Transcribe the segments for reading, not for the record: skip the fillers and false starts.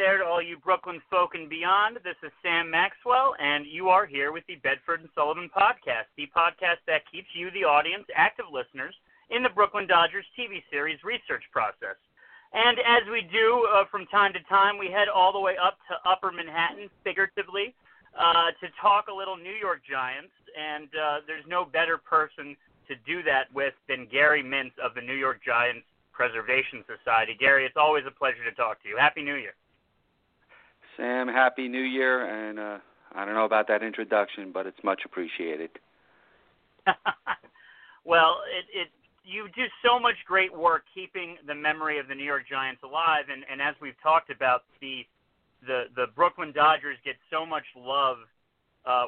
There to all you Brooklyn folk and beyond, this is Sam Maxwell, and you are here with the Bedford and Sullivan podcast, the podcast that keeps you, the audience, active listeners, in the Brooklyn Dodgers TV series research process. And as we do from time to time, we head all the way up to Upper Manhattan, figuratively, to talk a little New York Giants, and there's no better person to do that with than Gary Mintz of the New York Giants Preservation Society. Gary, it's always a pleasure to talk to you. Happy New Year. Sam, Happy New Year, and I don't know about that introduction, but it's much appreciated. Well, you do so much great work keeping the memory of the New York Giants alive, and as we've talked about, the Brooklyn Dodgers get so much love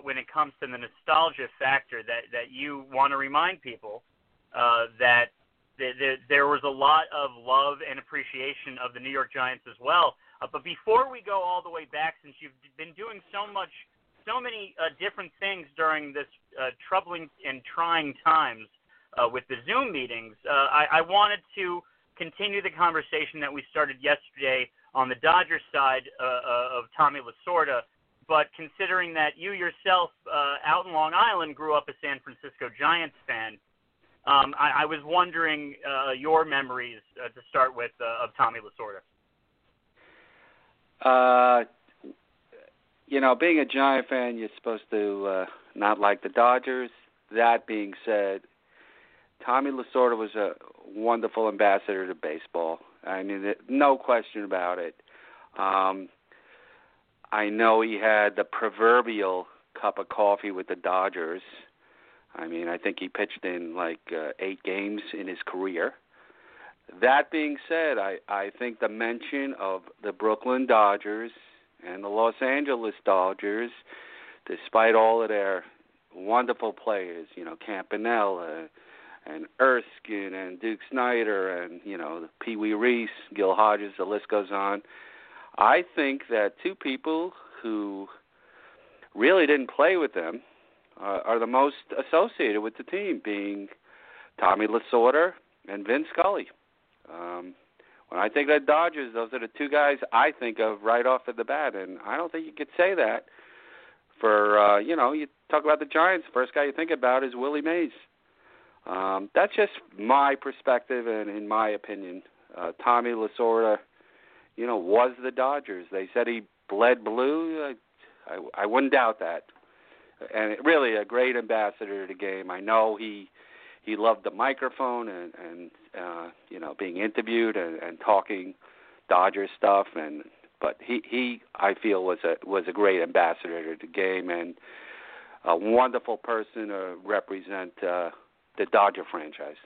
when it comes to the nostalgia factor that you want to remind people that there was a lot of love and appreciation of the New York Giants as well. But before we go all the way back, since you've been doing so many different things during this troubling and trying times with the Zoom meetings, I wanted to continue the conversation that we started yesterday on the Dodgers side of Tommy Lasorda. But considering that you yourself out in Long Island grew up a San Francisco Giants fan, I was wondering your memories to start with of Tommy Lasorda. Being a Giant fan, you're supposed to not like the Dodgers. That being said, Tommy Lasorda was a wonderful ambassador to baseball. I mean, no question about it. I know he had the proverbial cup of coffee with the Dodgers. I mean, I think he pitched in like 8 games in his career. That being said, I think the mention of the Brooklyn Dodgers and the Los Angeles Dodgers, despite all of their wonderful players, Campanella and Erskine and Duke Snyder and, Pee Wee Reese, Gil Hodges, the list goes on. I think that two people who really didn't play with them are the most associated with the team, being Tommy Lasorda and Vin Scully. When I think of the Dodgers, those are the two guys I think of right off of the bat, and I don't think you could say that for, you talk about the Giants, first guy you think about is Willie Mays. That's just my perspective, and in my opinion, Tommy Lasorda, was the Dodgers. They said he bled blue. I wouldn't doubt that. And really a great ambassador to the game. I know he loved the microphone and being interviewed and talking Dodger stuff, but he I feel was a great ambassador to the game and a wonderful person to represent the Dodger franchise.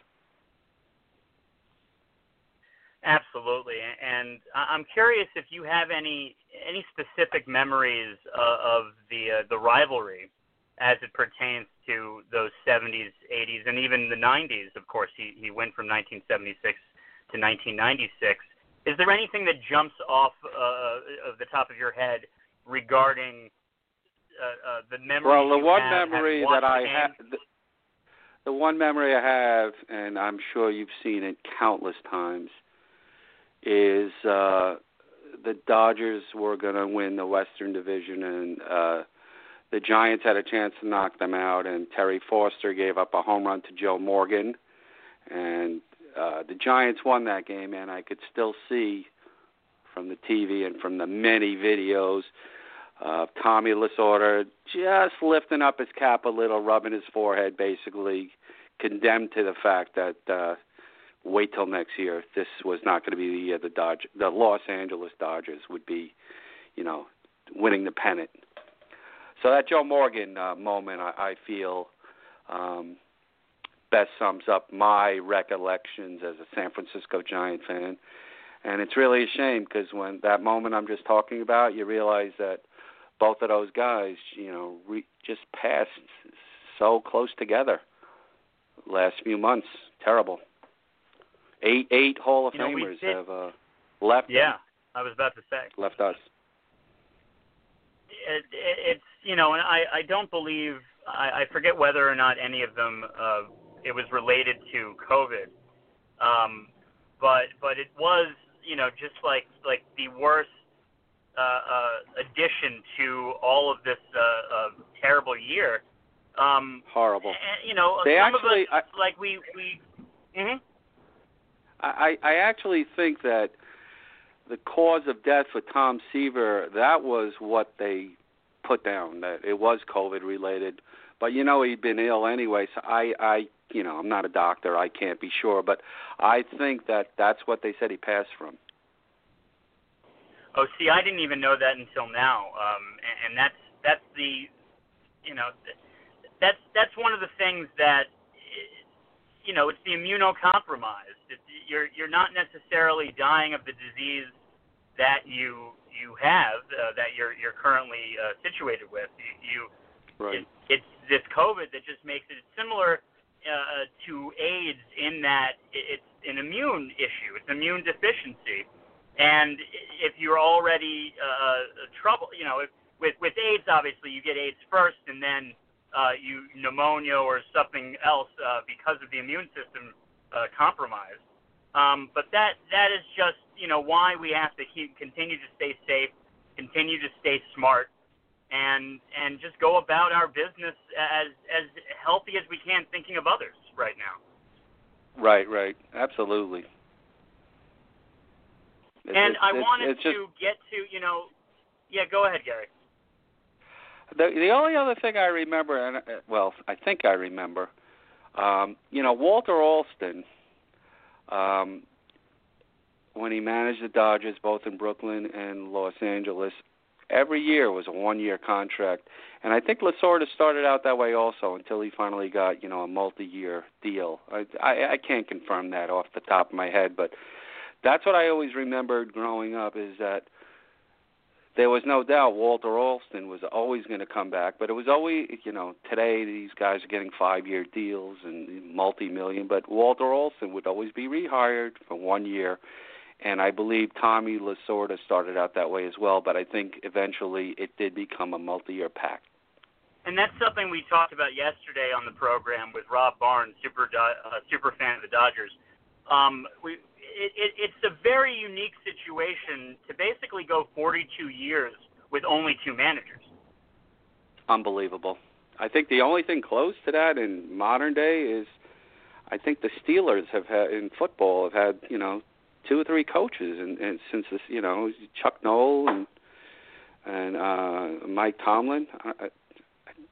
Absolutely, and I'm curious if you have any specific memories of the rivalry as it pertains to those 70s, 80s, and even the 90s. Of course, he went from 1976 to 1996. Is there anything that jumps off of the top of your head regarding the memory? Well, the one memory I have, and I'm sure you've seen it countless times, is the Dodgers were going to win the Western Division, and the Giants had a chance to knock them out, and Terry Forster gave up a home run to Joe Morgan, and the Giants won that game, and I could still see from the TV and from the many videos of Tommy Lasorda just lifting up his cap a little, rubbing his forehead, basically condemned to the fact that wait till next year. This was not going to be the year the Los Angeles Dodgers would be, winning the pennant. So that Joe Morgan moment, I feel, best sums up my recollections as a San Francisco Giant fan. And it's really a shame because when that moment I'm just talking about, you realize that both of those guys, you know, just passed so close together last few months. Terrible. Eight Hall of Famers have left. Yeah, them. I was about to say. Left us. It's, you know, and I don't believe, I forget whether or not any of them, it was related to COVID. But it was, you know, just like the worst addition to all of this terrible year. Horrible. And, you know, they some actually, of us, like we mm-hmm. I actually think that the cause of death for Tom Seaver, that was what they put down, that it was COVID-related. But, you know, he'd been ill anyway, so I you know, I'm not a doctor. I can't be sure. But I think that that's what they said he passed from. Oh, see, I didn't even know that until now. And that's the, you know, that's one of the things that, you know, it's the immunocompromised. You're not necessarily dying of the disease that you have, that you're currently situated with. Right. It's this COVID that just makes it similar to AIDS in that it's an immune issue. It's immune deficiency. And if you're already trouble, you know, if, with AIDS, obviously you get AIDS first and then you pneumonia or something else because of the immune system compromised. But that is just, you know, why we have to continue to stay safe, continue to stay smart, and just go about our business as healthy as we can, thinking of others right now. Right, absolutely. Go ahead, Gary. The only other thing I remember, you know, Walter Alston, when he managed the Dodgers both in Brooklyn and Los Angeles, every year was a one-year contract. And I think Lasorda started out that way also until he finally got, you know, a multi-year deal. I can't confirm that off the top of my head, but that's what I always remembered growing up is that there was no doubt Walter Alston was always going to come back, but it was always, you know, today these guys are getting 5-year deals and multi-million, but Walter Alston would always be rehired for 1 year. And I believe Tommy Lasorda started out that way as well, but I think eventually it did become a multi-year pact. And that's something we talked about yesterday on the program with Rob Barnes, super fan of the Dodgers. It's a very unique situation to basically go 42 years with only two managers. Unbelievable. I think the only thing close to that in modern day is I think the Steelers in football have had, you know, 2 or 3 coaches, and since this, you know, Chuck Noll and Mike Tomlin,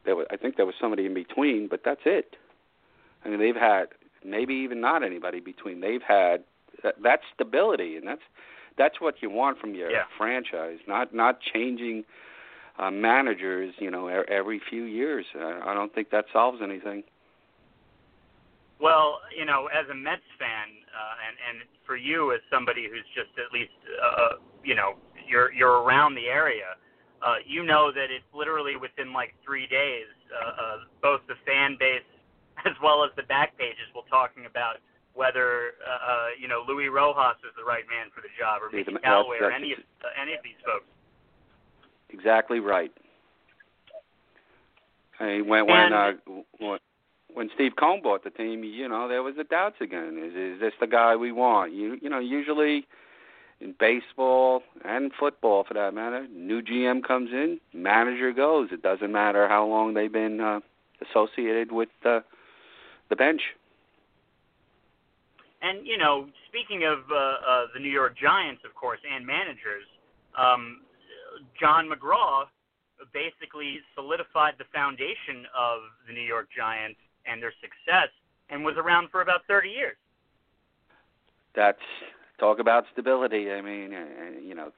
I think there was somebody in between, but that's it. I mean, they've had maybe even not anybody between. They've had that stability, and that's what you want from your franchise, not changing managers, you know, every few years. I don't think that solves anything. Well, you know, as a Mets fan, and for you as somebody who's just at least, you know, you're around the area, you know that it's literally within like 3 days, both the fan base as well as the back pages will talking about whether, you know, Luis Rojas is the right man for the job or Mickey Callaway or any of these folks. Exactly right. Hey, when Steve Cohn bought the team, you know, there was the doubts again. Is this the guy we want? You know, usually in baseball and football, for that matter, new GM comes in, manager goes. It doesn't matter how long they've been associated with the bench. And, you know, speaking of the New York Giants, of course, and managers, John McGraw basically solidified the foundation of the New York Giants and their success, and was around for about 30 years. That's talk about stability. I mean, you know,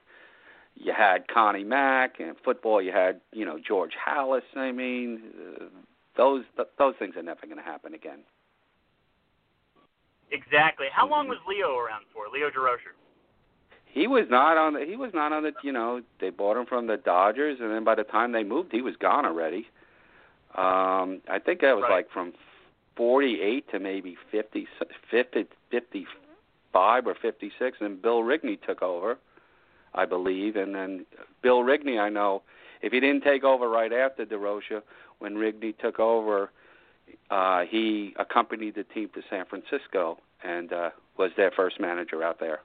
you had Connie Mack, and football you had, you know, George Halas. I mean, those things are never going to happen again. Exactly. How long was Leo around for? Leo Durocher. He was not on the. You know, they bought him from the Dodgers, and then by the time they moved, he was gone already. I think that was like from 48 to maybe 55 or 56, and Bill Rigney took over, I believe. And then Bill Rigney, I know, if he didn't take over right after DeRocha, when Rigney took over, he accompanied the team to San Francisco and was their first manager out there.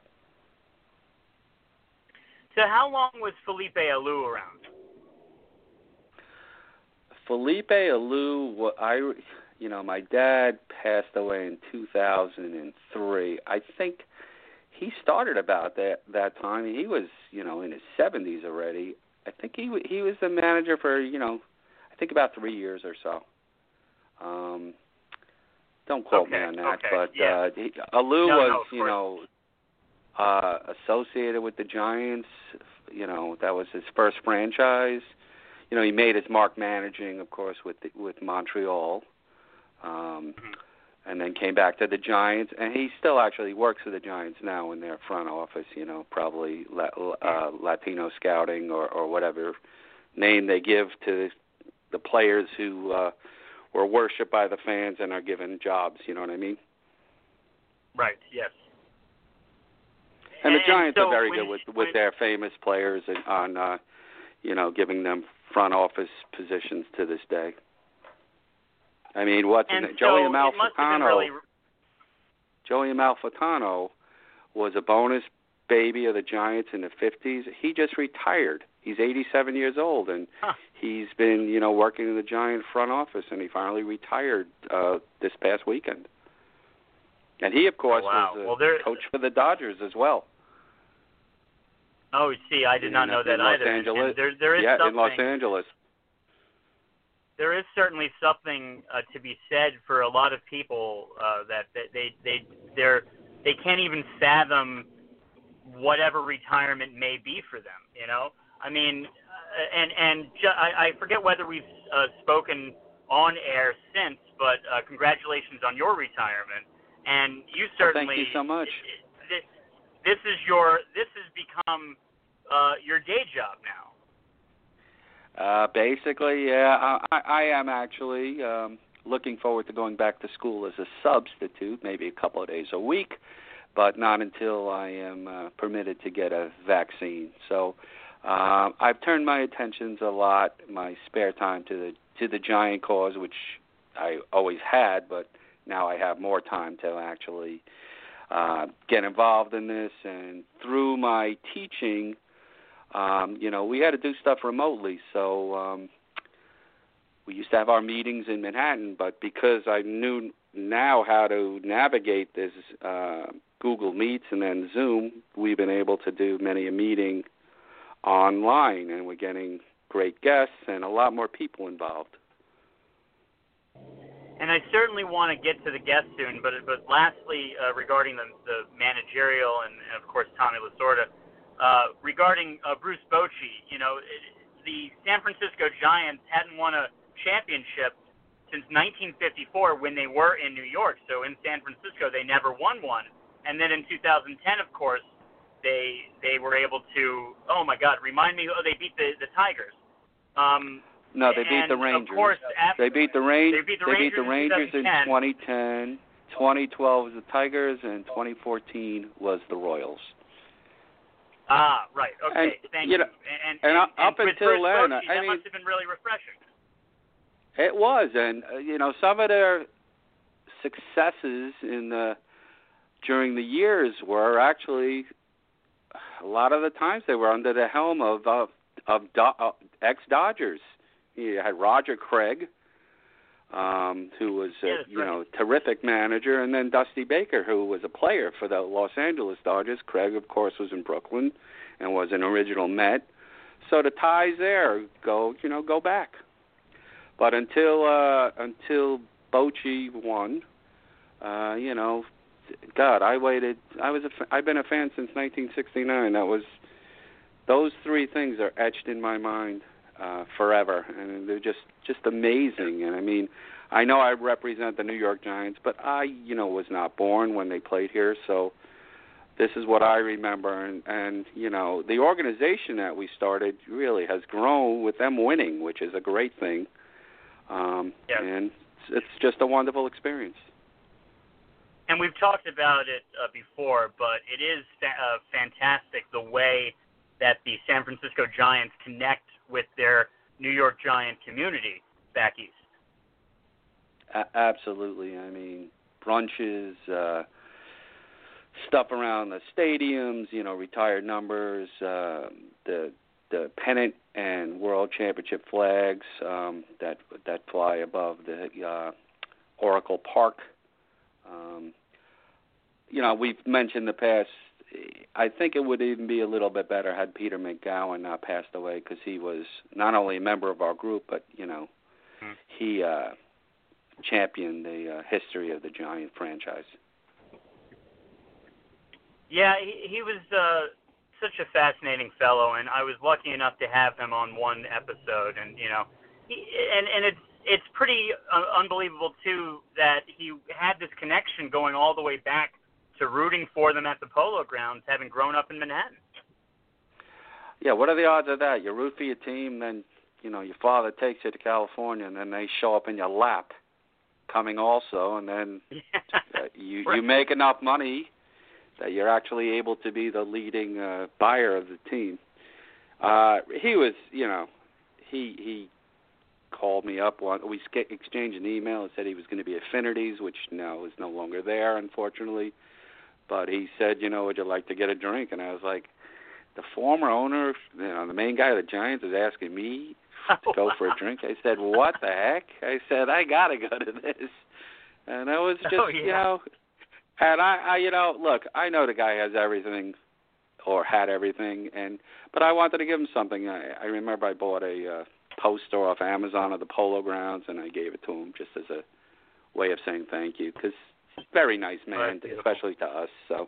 So how long was Felipe Alou around? Felipe Alou, my dad passed away in 2003. I think he started about that time. He was, in his 70s already. I think he was the manager for, I think about 3 years or so. Don't quote me on that, but yeah. Alou was, associated with the Giants. That was his first franchise. He made his mark managing, of course, with Montreal, and then came back to the Giants. And he still actually works for the Giants now in their front office. Probably Latino scouting or whatever name they give to the players who were worshipped by the fans and are given jobs. You know what I mean? Right. Yes. And the Giants are very good with their famous players and on, giving them front office positions to this day. I mean, Joey Amalfitano? Joey Amalfitano was a bonus baby of the Giants in the 50s. He just retired. He's 87 years old, and he's been, working in the Giant front office, and he finally retired this past weekend. And he, of course, was a coach for the Dodgers as well. Oh, see, I did not know that either. In Los Angeles. There is certainly something to be said for a lot of people that they can't even fathom whatever retirement may be for them. I mean, I forget whether we've spoken on air since, but congratulations on your retirement. And you certainly. Thank you so much. This has become your day job now. Basically, yeah. I am actually looking forward to going back to school as a substitute, maybe a couple of days a week, but not until I am permitted to get a vaccine. So I've turned my attentions a lot, my spare time to the Giant cause, which I always had, but now I have more time to actually get involved in this. And through my teaching, we had to do stuff remotely. So we used to have our meetings in Manhattan, but because I knew now how to navigate this Google Meets and then Zoom, we've been able to do many a meeting online, and we're getting great guests and a lot more people involved. And I certainly want to get to the guest soon, but lastly, regarding the managerial and of course Tommy Lasorda, regarding Bruce Bochy, the San Francisco Giants hadn't won a championship since 1954 when they were in New York. So in San Francisco, they never won one. And then in 2010, of course, they were able to. Oh my God, remind me! Oh, they beat the Tigers. No, they beat the Rangers. Of course, they beat the Rangers in 2010. 2012 was the Tigers, and 2014 was the Royals. Ah, right. Okay, thank you. Up until then, that must have been really refreshing. It was, and some of their successes during the years were actually a lot of the times they were under the helm of ex-Dodgers. You had Roger Craig, who was terrific manager, and then Dusty Baker, who was a player for the Los Angeles Dodgers. Craig, of course, was in Brooklyn and was an original Met. So the ties there go back. But until Bochy won, God, I waited. I've been a fan since 1969. Those three things are etched in my mind forever, and they're just amazing. And I mean, I know I represent the New York Giants, but I was not born when they played here, so This is what I remember, and you know, the organization that we started really has grown with them winning, which is a great thing. And it's just a wonderful experience. And we've talked about it before, but it is fantastic the way that the San Francisco Giants connect with their New York Giant community back east. Absolutely. I mean, brunches, stuff around the stadiums, you know, retired numbers, the pennant and world championship flags that fly above the Oracle Park. You know, we've mentioned in the past, I think it would even be a little bit better had Peter McGowan not passed away, because he was not only a member of our group, but, you know, he championed the history of the Giant franchise. Yeah, he was such a fascinating fellow, and I was lucky enough to have him on one episode. And you know, it's pretty unbelievable too that he had this connection going all the way back to rooting for them at the Polo Grounds, having grown up in Manhattan. Yeah, what are the odds of that? You root for your team, then you know your father takes you to California, and then they show up in your lap, coming also, and then you make enough money that you're actually able to be the leading buyer of the team. He was, you know, he called me up. We exchanged an email and said he was going to be at Affinities, which now is no longer there, unfortunately. But he said, you know, would you like to get a drink? And I was like, the former owner, you know, the main guy of the Giants is asking me to go for a drink. I said, what the heck? I said, I got to go to this. And I was just, you know... And I, you know, look, I know the guy has everything, or had everything, but I wanted to give him something. I remember I bought a poster off Amazon of the Polo Grounds, and I gave it to him just as a way of saying thank you, because he's a very nice man, especially to us. So.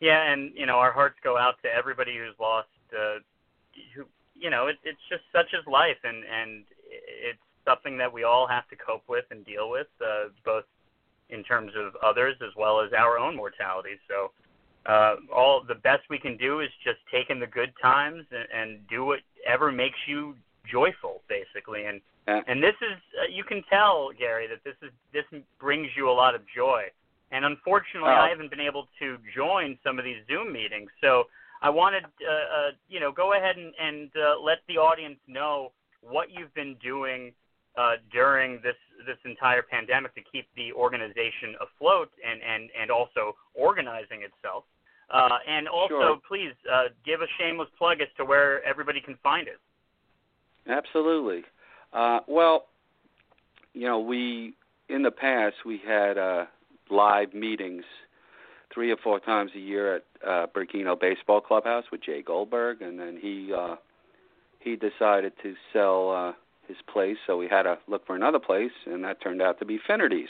Yeah, and you know, our hearts go out to everybody who's lost. Who, you know, it's just such is life, and it's something that we all have to cope with and deal with, both in terms of others as well as our own mortality. So all the best we can do is just take in the good times and do whatever makes you joyful, basically. And this is, you can tell, Gary, that this brings you a lot of joy. And unfortunately, I haven't been able to join some of these Zoom meetings. So I wanted, you know, go ahead and let the audience know what you've been doing during this entire pandemic to keep the organization afloat and also organizing itself. And also, please give a shameless plug as to where everybody can find it. Absolutely. Well, you know, in the past we had live meetings 3 or 4 times a year at Bergino Baseball Clubhouse with Jay Goldberg, and then he decided to sell his place, so we had to look for another place, and that turned out to be Affinities.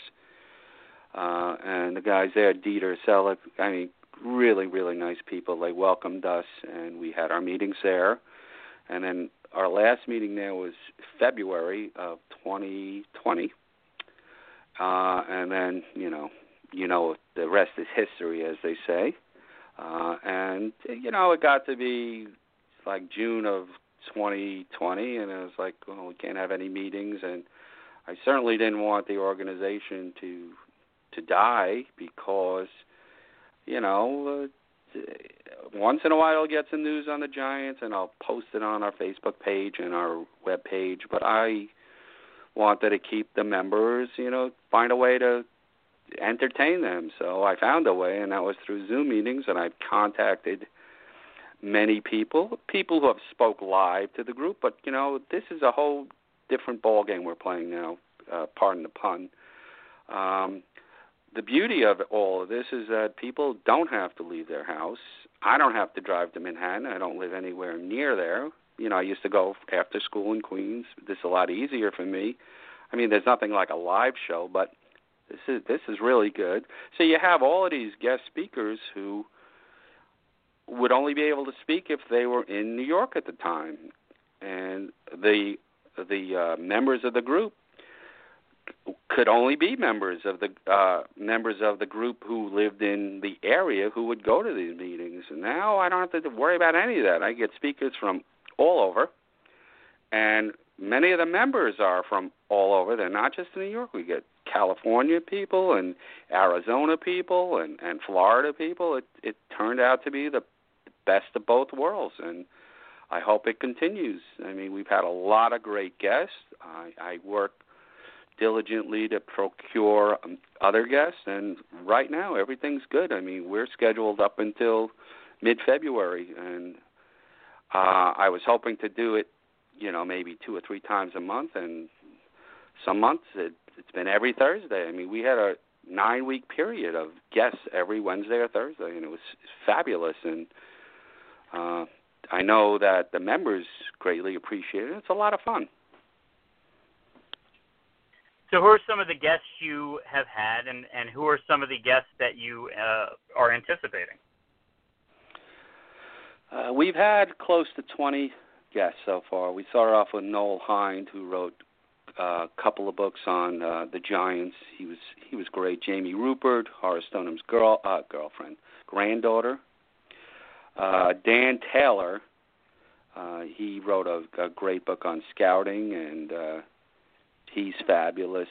And the guys there, Dieter, Selleck, I mean, really, really nice people. They welcomed us, and we had our meetings there. And then our last meeting there was February of 2020. And then, you know, the rest is history, as they say. And, you know, it got to be like June of 2020, and I was like, well, we can't have any meetings, and I certainly didn't want the organization to die, because, you know, once in a while I'll get some news on the Giants, and I'll post it on our Facebook page and our web page, but I wanted to keep the members, you know, find a way to entertain them. So I found a way, and that was through Zoom meetings, and I've contacted many people who have spoke live to the group, but, you know, this is a whole different ball game we're playing now, pardon the pun. The beauty of all of this is that people don't have to leave their house. I don't have to drive to Manhattan. I don't live anywhere near there. You know, I used to go after school in Queens. This is a lot easier for me. I mean, there's nothing like a live show, but this is really good. So you have all of these guest speakers who would only be able to speak if they were in New York at the time. And the members of the group could only be members of the group who lived in the area who would go to these meetings. Now I don't have to worry about any of that. I get speakers from all over, and many of the members are from all over. They're not just in New York. We get California people and Arizona people and Florida people. It turned out to be the best of both worlds, and I hope it continues. I mean, we've had a lot of great guests. I work diligently to procure other guests, and right now everything's good. I mean, we're scheduled up until mid-February, and I was hoping to do it, maybe 2 or 3 times a month, and some months it's been every Thursday. I mean, we had a 9-week period of guests every Wednesday or Thursday, and it was fabulous, and I know that the members greatly appreciate it. It's a lot of fun. So who are some of the guests you have had, and who are some of the guests that you are anticipating? We've had close to 20 guests so far. We started off with Noel Hind, who wrote a couple of books on the Giants. He was great. Jamie Rupert, Horace Stoneham's granddaughter. Dan Taylor, he wrote a great book on scouting, and he's fabulous.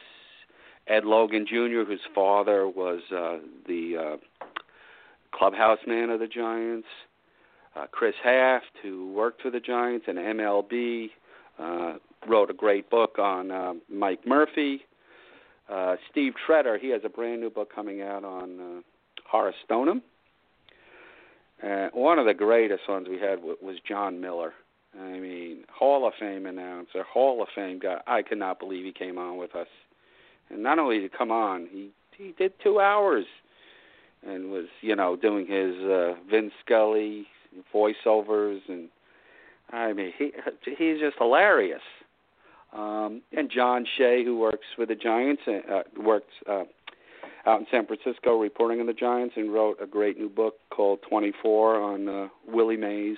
Ed Logan Jr., whose father was the clubhouse man of the Giants. Chris Haft, who worked for the Giants and MLB, wrote a great book on Mike Murphy. Steve Tretter, he has a brand new book coming out on Horace Stoneham. One of the greatest ones we had was Jon Miller. I mean, Hall of Fame announcer, Hall of Fame guy. I could not believe he came on with us. And not only did he come on, he did 2 hours and was, doing his Vin Scully voiceovers. And, I mean, he's just hilarious. And John Shea, who works for the Giants, out in San Francisco reporting on the Giants, and wrote a great new book called 24 on Willie Mays.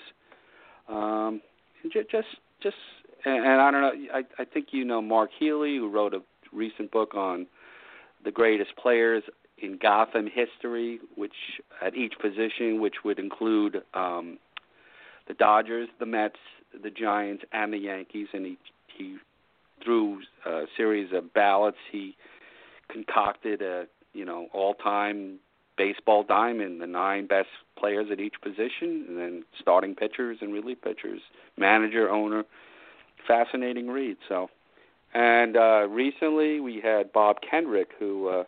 And I don't know, I think Mark Healy, who wrote a recent book on the greatest players in Gotham history, which at each position, which would include the Dodgers, the Mets, the Giants, and the Yankees. And he through a series of ballots, he concocted a all-time baseball diamond, the 9 best players at each position, and then starting pitchers and relief pitchers, manager, owner. Fascinating read. So, and recently we had Bob Kendrick, who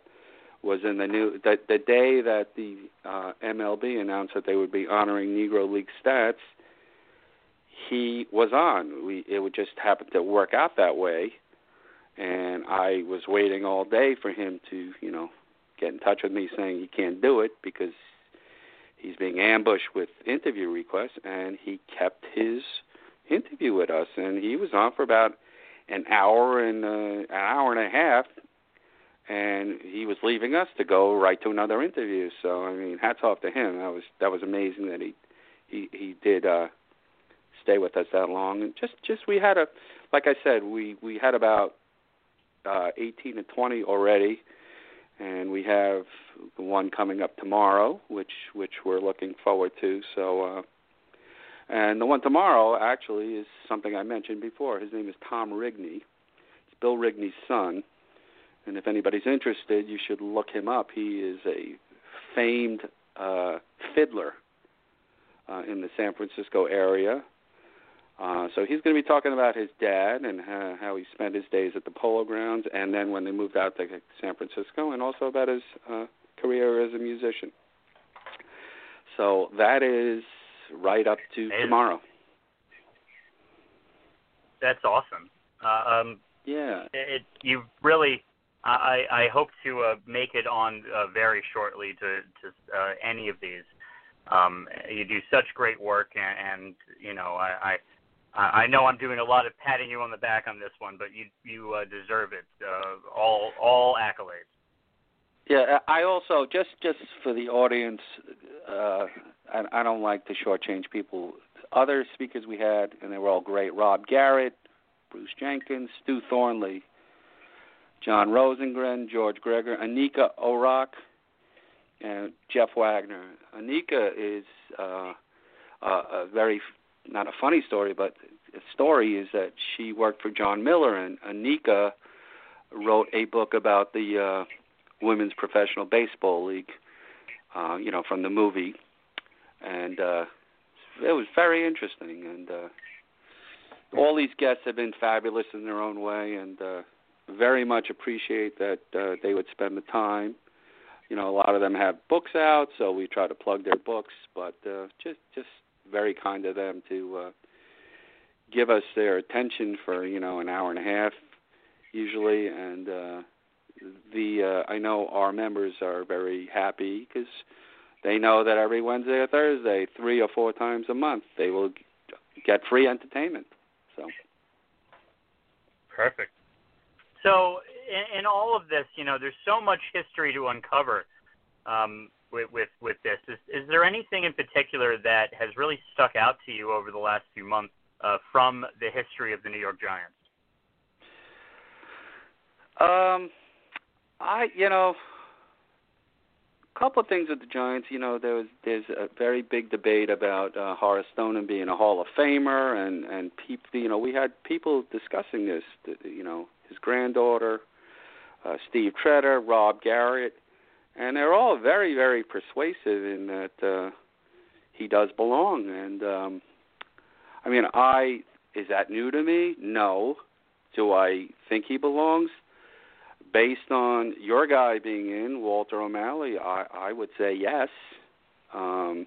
was in the day that the MLB announced that they would be honoring Negro League stats. He was on. It would just happen to work out that way. And I was waiting all day for him to, get in touch with me saying he can't do it because he's being ambushed with interview requests, and he kept his interview with us. And he was on for about an hour and a half, and he was leaving us to go right to another interview. So, I mean, hats off to him. That was amazing that he did stay with us that long. And just we had like I said, we had about 18 to 20 already, and we have the one coming up tomorrow, which we're looking forward to. So, and the one tomorrow actually is something I mentioned before. His name is Tom Rigney. It's Bill Rigney's son, and if anybody's interested, you should look him up. He is a famed fiddler in the San Francisco area. So he's going to be talking about his dad and how he spent his days at the Polo Grounds, and then when they moved out to San Francisco, and also about his career as a musician. So that is right up to tomorrow. That's awesome. Yeah. You really, I hope to make it on very shortly to any of these. You do such great work, and I know I'm doing a lot of patting you on the back on this one, but you deserve it. All accolades. Yeah, I also just for the audience, I don't like to shortchange people. Other speakers we had, and they were all great: Rob Garrett, Bruce Jenkins, Stu Thornley. John Rosengren, George Gregor, Anika Orrock, and Jeff Wagner. Anika is a very, not a funny story, but the story is that she worked for Jon Miller, and Anika wrote a book about the Women's Professional Baseball League, from the movie. And it was very interesting. And all these guests have been fabulous in their own way, and very much appreciate that they would spend the time. You know, a lot of them have books out, so we try to plug their books, but just very kind of them to give us their attention for, an hour and a half usually. And I know our members are very happy because they know that every Wednesday or Thursday, 3 or 4 times a month, they will get free entertainment. So perfect. So in all of this, there's so much history to uncover with this. Is there anything in particular that has really stuck out to you over the last few months from the history of the New York Giants? A couple of things with the Giants. There's a very big debate about Horace Stoneham being a Hall of Famer, and we had people discussing this, his granddaughter, Steve Tretter, Rob Garrett, and they're all very, very persuasive in that he does belong. And is that new to me? No. Do I think he belongs? Based on your guy being in, Walter O'Malley, I would say yes. When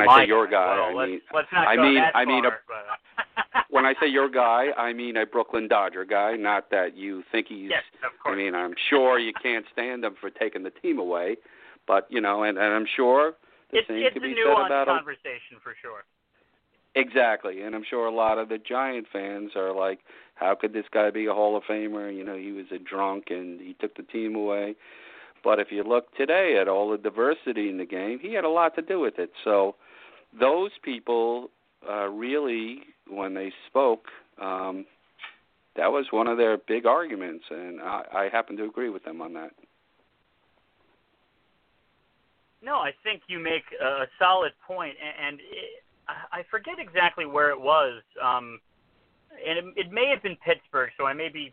I say your guy, well, I mean when I say your guy, I mean a Brooklyn Dodger guy. Not that you think he's. Yes, of course. I'm sure you can't stand him for taking the team away, but and I'm sure the same could be said about him. It's a nuanced conversation for sure. Exactly, and I'm sure a lot of the Giant fans are like, how could this guy be a Hall of Famer? He was a drunk and he took the team away. But if you look today at all the diversity in the game, he had a lot to do with it. So those people really, when they spoke, that was one of their big arguments, and I happen to agree with them on that. No, I think you make a solid point, and I forget exactly where it was, and it may have been Pittsburgh, so I may be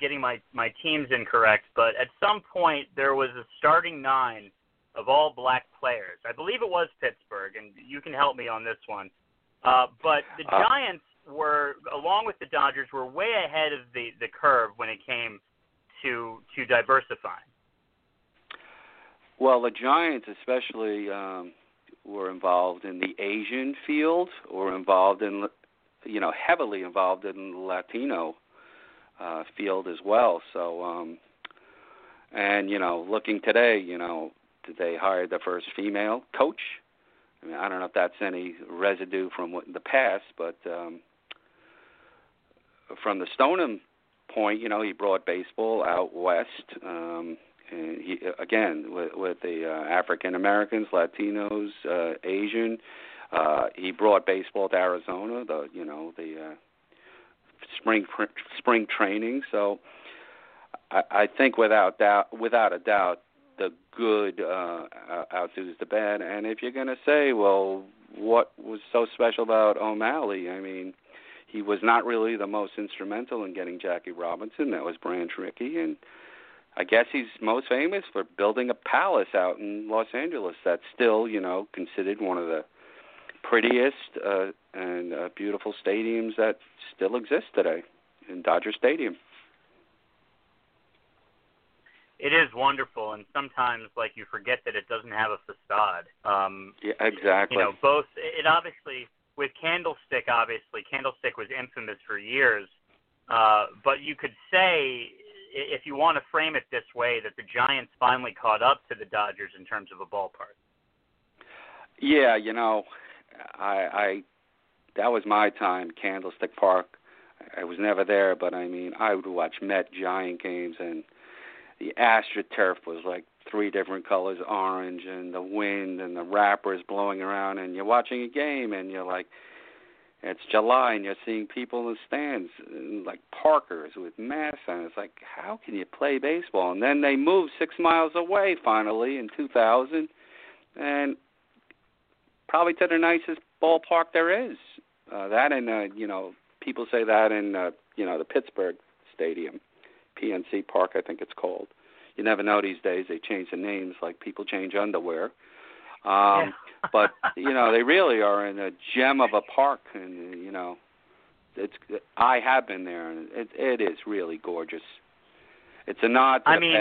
getting my teams incorrect, but at some point there was a starting nine of all black players. I believe it was Pittsburgh, and you can help me on this one. But the Giants were, along with the Dodgers, were way ahead of the curve when it came to diversifying. Well, the Giants especially were involved in the Asian field, or involved in, heavily involved in the Latino field as well. So, looking today, they hired the first female coach. I don't know if that's any residue from the past, but from the Stoneham point, he brought baseball out west. And he, again, with the African Americans, Latinos, Asian, he brought baseball to Arizona. The spring training. So I think without a doubt, the good outdoes the bad. And if you're going to say, well, what was so special about O'Malley? He was not really the most instrumental in getting Jackie Robinson. That was Branch Rickey, and I guess he's most famous for building a palace out in Los Angeles that's still, considered one of the prettiest and beautiful stadiums that still exist today, in Dodger Stadium. It is wonderful, and sometimes, you forget that it doesn't have a facade. Yeah, exactly. Both, it obviously, with Candlestick, Candlestick was infamous for years, but you could say, if you want to frame it this way, that the Giants finally caught up to the Dodgers in terms of a ballpark. Yeah, I that was my time, Candlestick Park. I was never there, but I would watch Met Giant games, and the AstroTurf was 3 different colors, orange, and the wind and the wrappers blowing around, and you're watching a game, and you're like, It's July, and you're seeing people in the stands, like parkers with masks on. It's like, how can you play baseball? And then they moved 6 miles away, finally, in 2000, and probably to the nicest ballpark there is. People say that in, the Pittsburgh Stadium, PNC Park, I think it's called. You never know these days. They change the names like people change underwear. But, they really are in a gem of a park, and, I have been there, and it is really gorgeous. It's a nod to the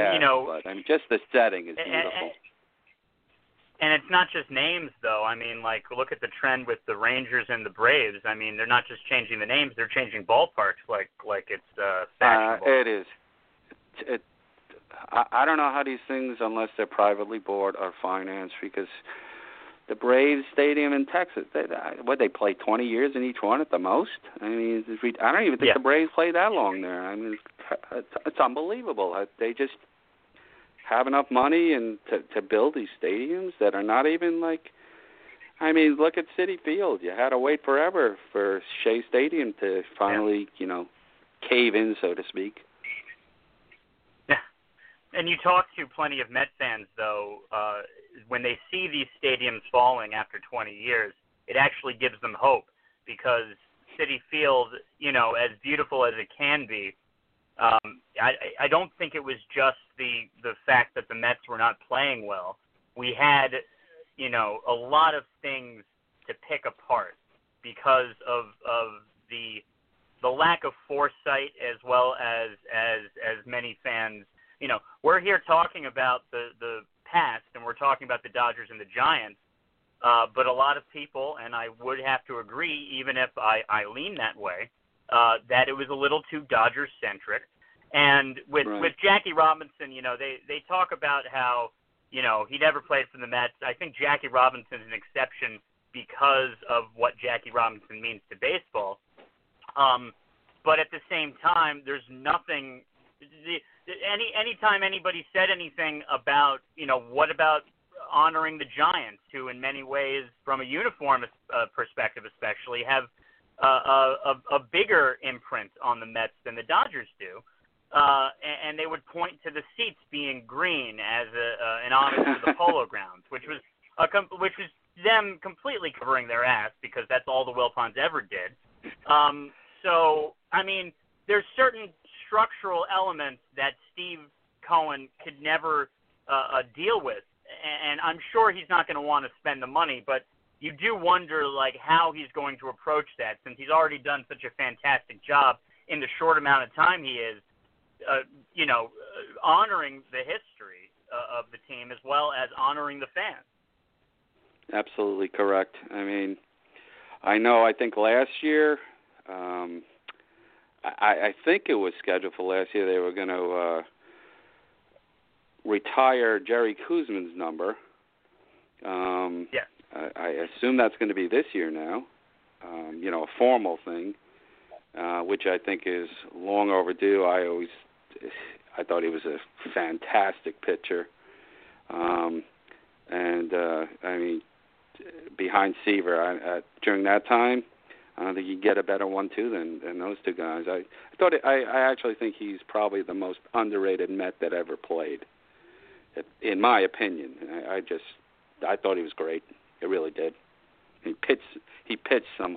past, but just the setting is beautiful. And it's not just names, though. Look at the trend with the Rangers and the Braves. They're not just changing the names; they're changing ballparks, like it's fashionable. It is. I don't know how these things, unless they're privately bought or financed, because the Braves Stadium in Texas, they play 20 years in each one at the most. I don't even think the Braves play that long there. It's unbelievable. They just have enough money and to build these stadiums that are not even look at Citi Field. You had to wait forever for Shea Stadium to finally, cave in, so to speak. Yeah. And you talk to plenty of Met fans, though. When they see these stadiums falling after 20 years, it actually gives them hope, because Citi Field, as beautiful as it can be, I don't think it was just the fact that the Mets were not playing well. We had, a lot of things to pick apart because of the lack of foresight, as well as many fans. We're here talking about the past, and we're talking about the Dodgers and the Giants, but a lot of people, and I would have to agree, even if I lean that way, that it was a little too Dodger-centric. And with Jackie Robinson, they talk about how, he never played for the Mets. I think Jackie Robinson is an exception because of what Jackie Robinson means to baseball. But at the same time, there's nothing – anytime anybody said anything about, what about honoring the Giants, who in many ways, from a uniform perspective especially, have – a bigger imprint on the Mets than the Dodgers do, and they would point to the seats being green as an homage to the Polo Grounds, which was them completely covering their ass, because that's all the Wilpons ever did. There's certain structural elements that Steve Cohen could never deal with, and I'm sure he's not going to want to spend the money, but you do wonder, how he's going to approach that, since he's already done such a fantastic job in the short amount of time he is, honoring the history of the team as well as honoring the fans. Absolutely correct. I think last year, I think it was scheduled for last year, they were going to retire Jerry Kuzman's number. Yes. I assume that's going to be this year now, a formal thing, which I think is long overdue. I thought he was a fantastic pitcher. Behind Seaver, during that time, I don't think you get a better 1-2 than those two guys. I actually think he's probably the most underrated Met that ever played, in my opinion. I thought he was great. It really did. He pitched some.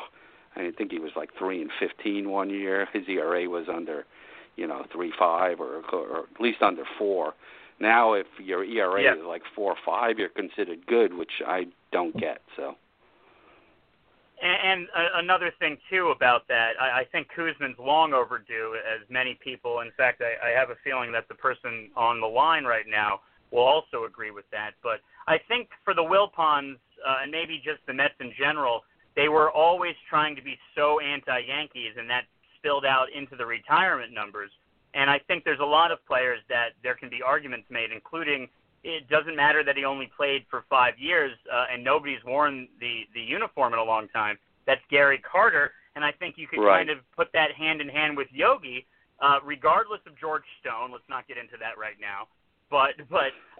I think he was 3-15 one year. His ERA was under, 3.5 or at least under 4. Now, if your ERA is 4.5, you're considered good, which I don't get. So. And another thing too about that, I think Kuzman's long overdue, as many people. In fact, I have a feeling that the person on the line right now will also agree with that. But I think for the Wilpons, and maybe just the Mets in general, they were always trying to be so anti-Yankees, and that spilled out into the retirement numbers. And I think there's a lot of players that there can be arguments made, including it doesn't matter that he only played for 5 years, and nobody's worn the uniform in a long time. That's Gary Carter, and I think you could kind of put that hand in hand with Yogi, regardless of George Stone. Let's not get into that right now. But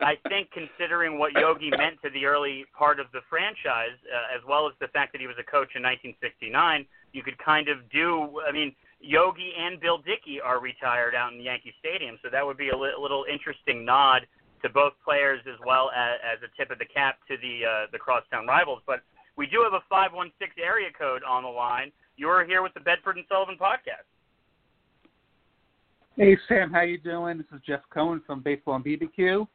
I think, considering what Yogi meant to the early part of the franchise, as well as the fact that he was a coach in 1969, you could kind of do. I mean, Yogi and Bill Dickey are retired out in Yankee Stadium, so that would be a little interesting nod to both players as well as a tip of the cap to the crosstown rivals. But we do have a 516 area code on the line. You're here with the Bedford and Sullivan podcast. Hey, Sam, how you doing? This is Jeff Cohn from Baseball and BBQ.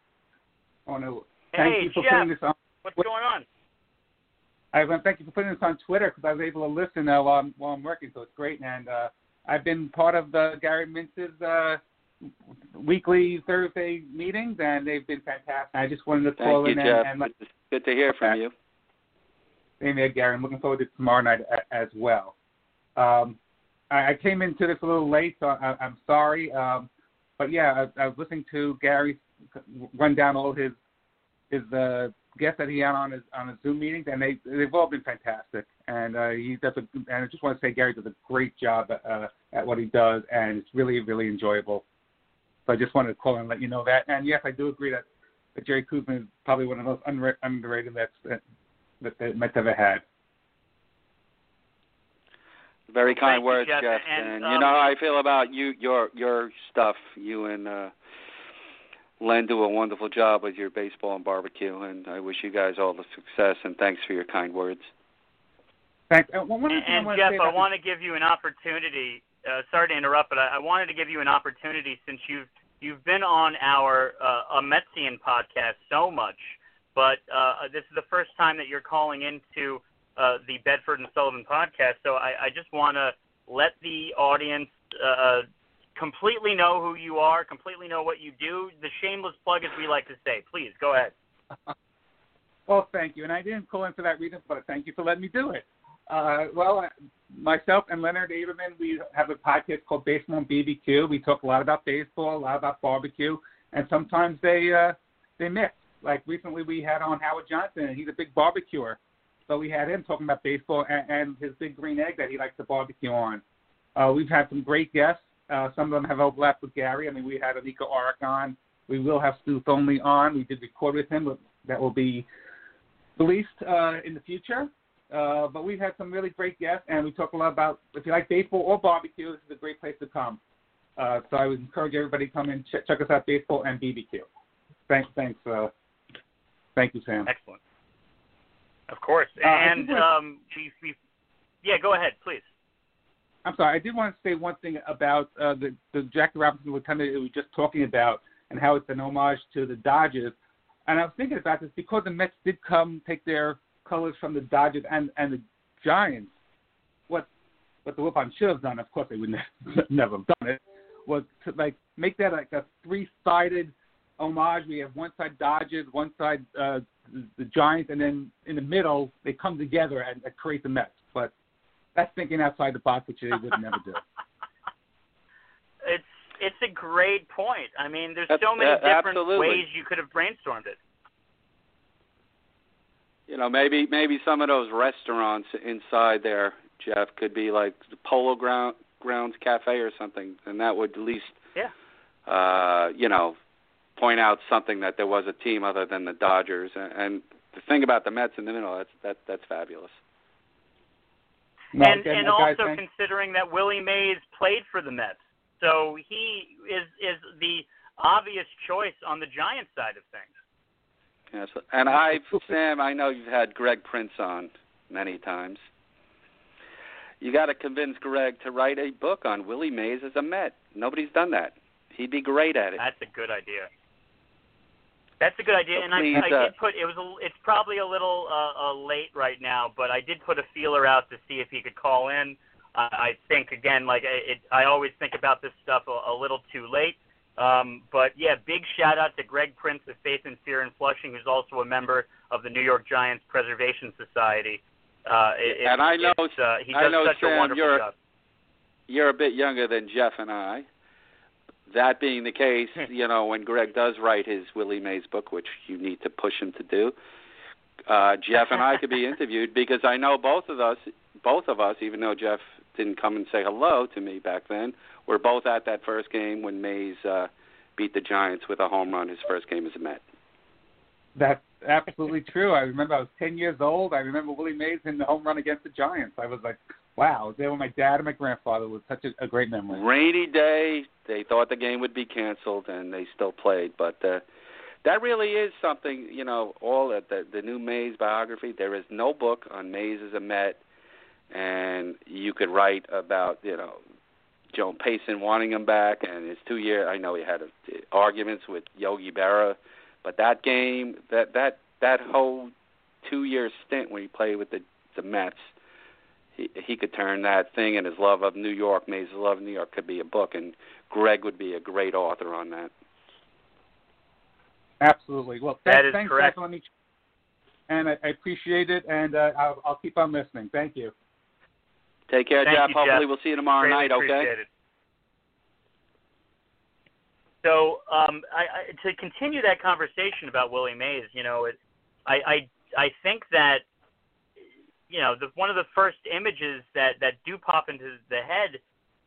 I want to thank you for putting this on. What's going on? I want to thank you for putting this on Twitter because I was able to listen while I'm working, so it's great. And I've been part of the Gary Mintz's weekly Thursday meetings, and they've been fantastic. I just wanted to call in. And good to hear from you. Same here, Gary. I'm looking forward to tomorrow night as well. I came into this a little late, so I'm sorry. But, yeah, I was listening to Gary run down all his guests that he had on his Zoom meetings, and they've all been fantastic. And I just want to say Gary does a great job at what he does, and it's really, really enjoyable. So I just wanted to call and let you know that. And, yes, I do agree that Jerry Kuzman is probably one of the most underrated that they might have ever had. Very kind words, Jeff. And you know how I feel about you, your stuff. You and Len do a wonderful job with your baseball and barbecue, and I wish you guys all the success, and thanks for your kind words. Thanks. And Jeff, I want to give you an opportunity. Sorry to interrupt, but I wanted to give you an opportunity since you've been on our Metzian podcast so much, but this is the first time that you're calling into the Bedford and Sullivan podcast, so I just want to let the audience completely know who you are, completely know what you do. The shameless plug, as we like to say. Please, go ahead. Well, thank you, and I didn't call in for that reason, but thank you for letting me do it. Myself and Leonard Aberman, we have a podcast called Baseball and BBQ. We talk a lot about baseball, a lot about barbecue, and sometimes they mix. Like recently we had on Howard Johnson, and he's a big barbecuer. So we had him talking about baseball and his big green egg that he likes to barbecue on. We've had some great guests. Some of them have overlapped with Gary. I mean, we had Anika Orrock on. We will have Stu Thomley on. We did record with him. That will be released in the future. But we've had some really great guests, and we talk a lot about, if you like baseball or barbecue, this is a great place to come. So I would encourage everybody to come and check us out, Baseball and BBQ. Thanks. Thank you, Sam. Excellent. Of course. And, go ahead, please. I'm sorry. I did want to say one thing about the Jackie Robinson Lieutenant that we were just talking about and how it's an homage to the Dodgers. And I was thinking about this because the Mets did come take their colors from the Dodgers and the Giants. What the Wilpons should have done, of course they would never have done it, was to make that a three-sided homage. We have one side Dodgers, one side the Giants, and then in the middle they come together and create the Mets. But that's thinking outside the box, which they would never do. It's a great point. I mean, there's so many different ways you could have brainstormed it. You know, maybe some of those restaurants inside there, Jeff, could be like the Polo Grounds Cafe or something, and that would at least, point out something that there was a team other than the Dodgers, and the thing about the Mets in the middle, that's fabulous. And also considering that Willie Mays played for the Mets, so he is the obvious choice on the Giants side of things. Yes, and Sam, I know you've had Greg Prince on many times. You got to convince Greg to write a book on Willie Mays as a Met. Nobody's done that. He'd be great at it. That's a good idea. That's a good idea, so and please, I did put it's probably a little late right now, but I did put a feeler out to see if he could call in. I think again, I always think about this stuff a little too late. But yeah, big shout out to Greg Prince of Faith and Fear in Flushing, who's also a member of the New York Giants Preservation Society. He does such Sam, a wonderful job. You're a bit younger than Jeff and I. That being the case, when Greg does write his Willie Mays book, which you need to push him to do, Jeff and I could be interviewed because I know both of us, even though Jeff didn't come and say hello to me back then, were both at that first game when Mays beat the Giants with a home run his first game as a Met. That's absolutely true. I remember I was 10 years old. I remember Willie Mays hitting the home run against the Giants. I was like, Wow, they were my dad and my grandfather. It was such a great memory. Rainy day. They thought the game would be canceled, and they still played. But that really is something, you know, all that, the new Mays biography. There is no book on Mays as a Met, and you could write about, you know, Joan Payson wanting him back, and his 2 year. I know he had arguments with Yogi Berra, but that game, that whole 2 year stint when he played with the Mets, he could turn that thing and his love of New York, Mays' love of New York, could be a book, and Greg would be a great author on that. Absolutely. Well, thanks correct. For letting me, and I appreciate it, and I'll keep on listening. Thank you. Take care, Jeff. Hopefully, we'll see you tomorrow night, okay? So to continue that conversation about Willie Mays, you know, I think that, you know, one of the first images that do pop into the head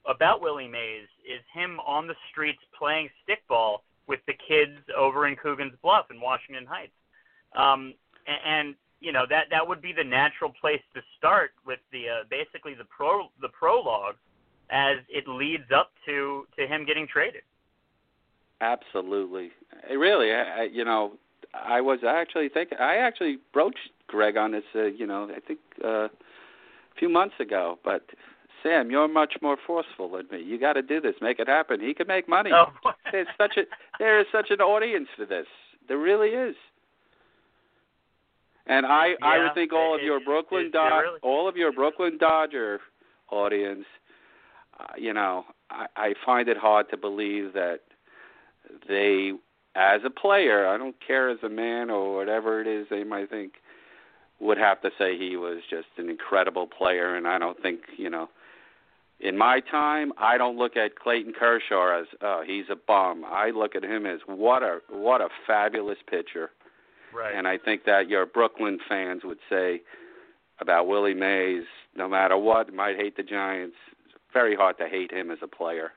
about Willie Mays is him on the streets playing stickball with the kids over in Coogan's Bluff in Washington Heights. And you know, that would be the natural place to start with the basically the prologue as it leads up to him getting traded. Absolutely. Really, I was actually thinking, I actually broached Greg on this, I think a few months ago, but Sam, you're much more forceful than me. You got to do this, make it happen. He can make money. Oh, boy. There is such an audience for this. There really is. And I would think all of your Brooklyn Dodger audience, I find it hard to believe that they, as a player, I don't care as a man or whatever it is they might think, would have to say he was just an incredible player. And I don't think, in my time, I don't look at Clayton Kershaw as, oh, he's a bum. I look at him as what a fabulous pitcher. Right. And I think that your Brooklyn fans would say about Willie Mays, no matter what, might hate the Giants, very hard to hate him as a player.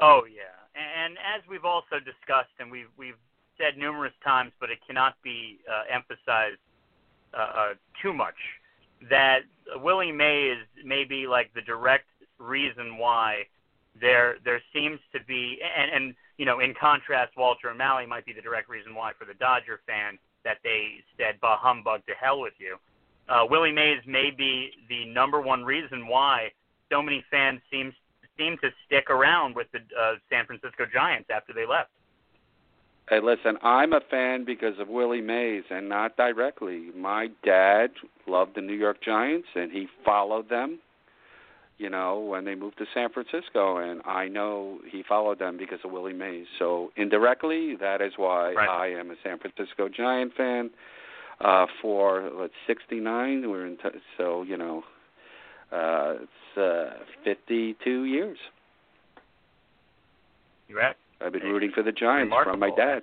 Oh, yeah. And as we've also discussed, and we've said numerous times, but it cannot be emphasized too much, that Willie Mays may be like the direct reason why there seems to be, and in contrast, Walter O'Malley might be the direct reason why for the Dodger fan that they said, bah humbug, to hell with you. Willie Mays may be the number one reason why so many fans seem to stick around with the San Francisco Giants after they left. Hey, listen, I'm a fan because of Willie Mays and not directly. My dad loved the New York Giants, and he followed them, when they moved to San Francisco, and I know he followed them because of Willie Mays. So indirectly, that is why I am a San Francisco Giant fan. For 69, we're in. So it's 52 years. You're right. I've been rooting for the Giants from my dad.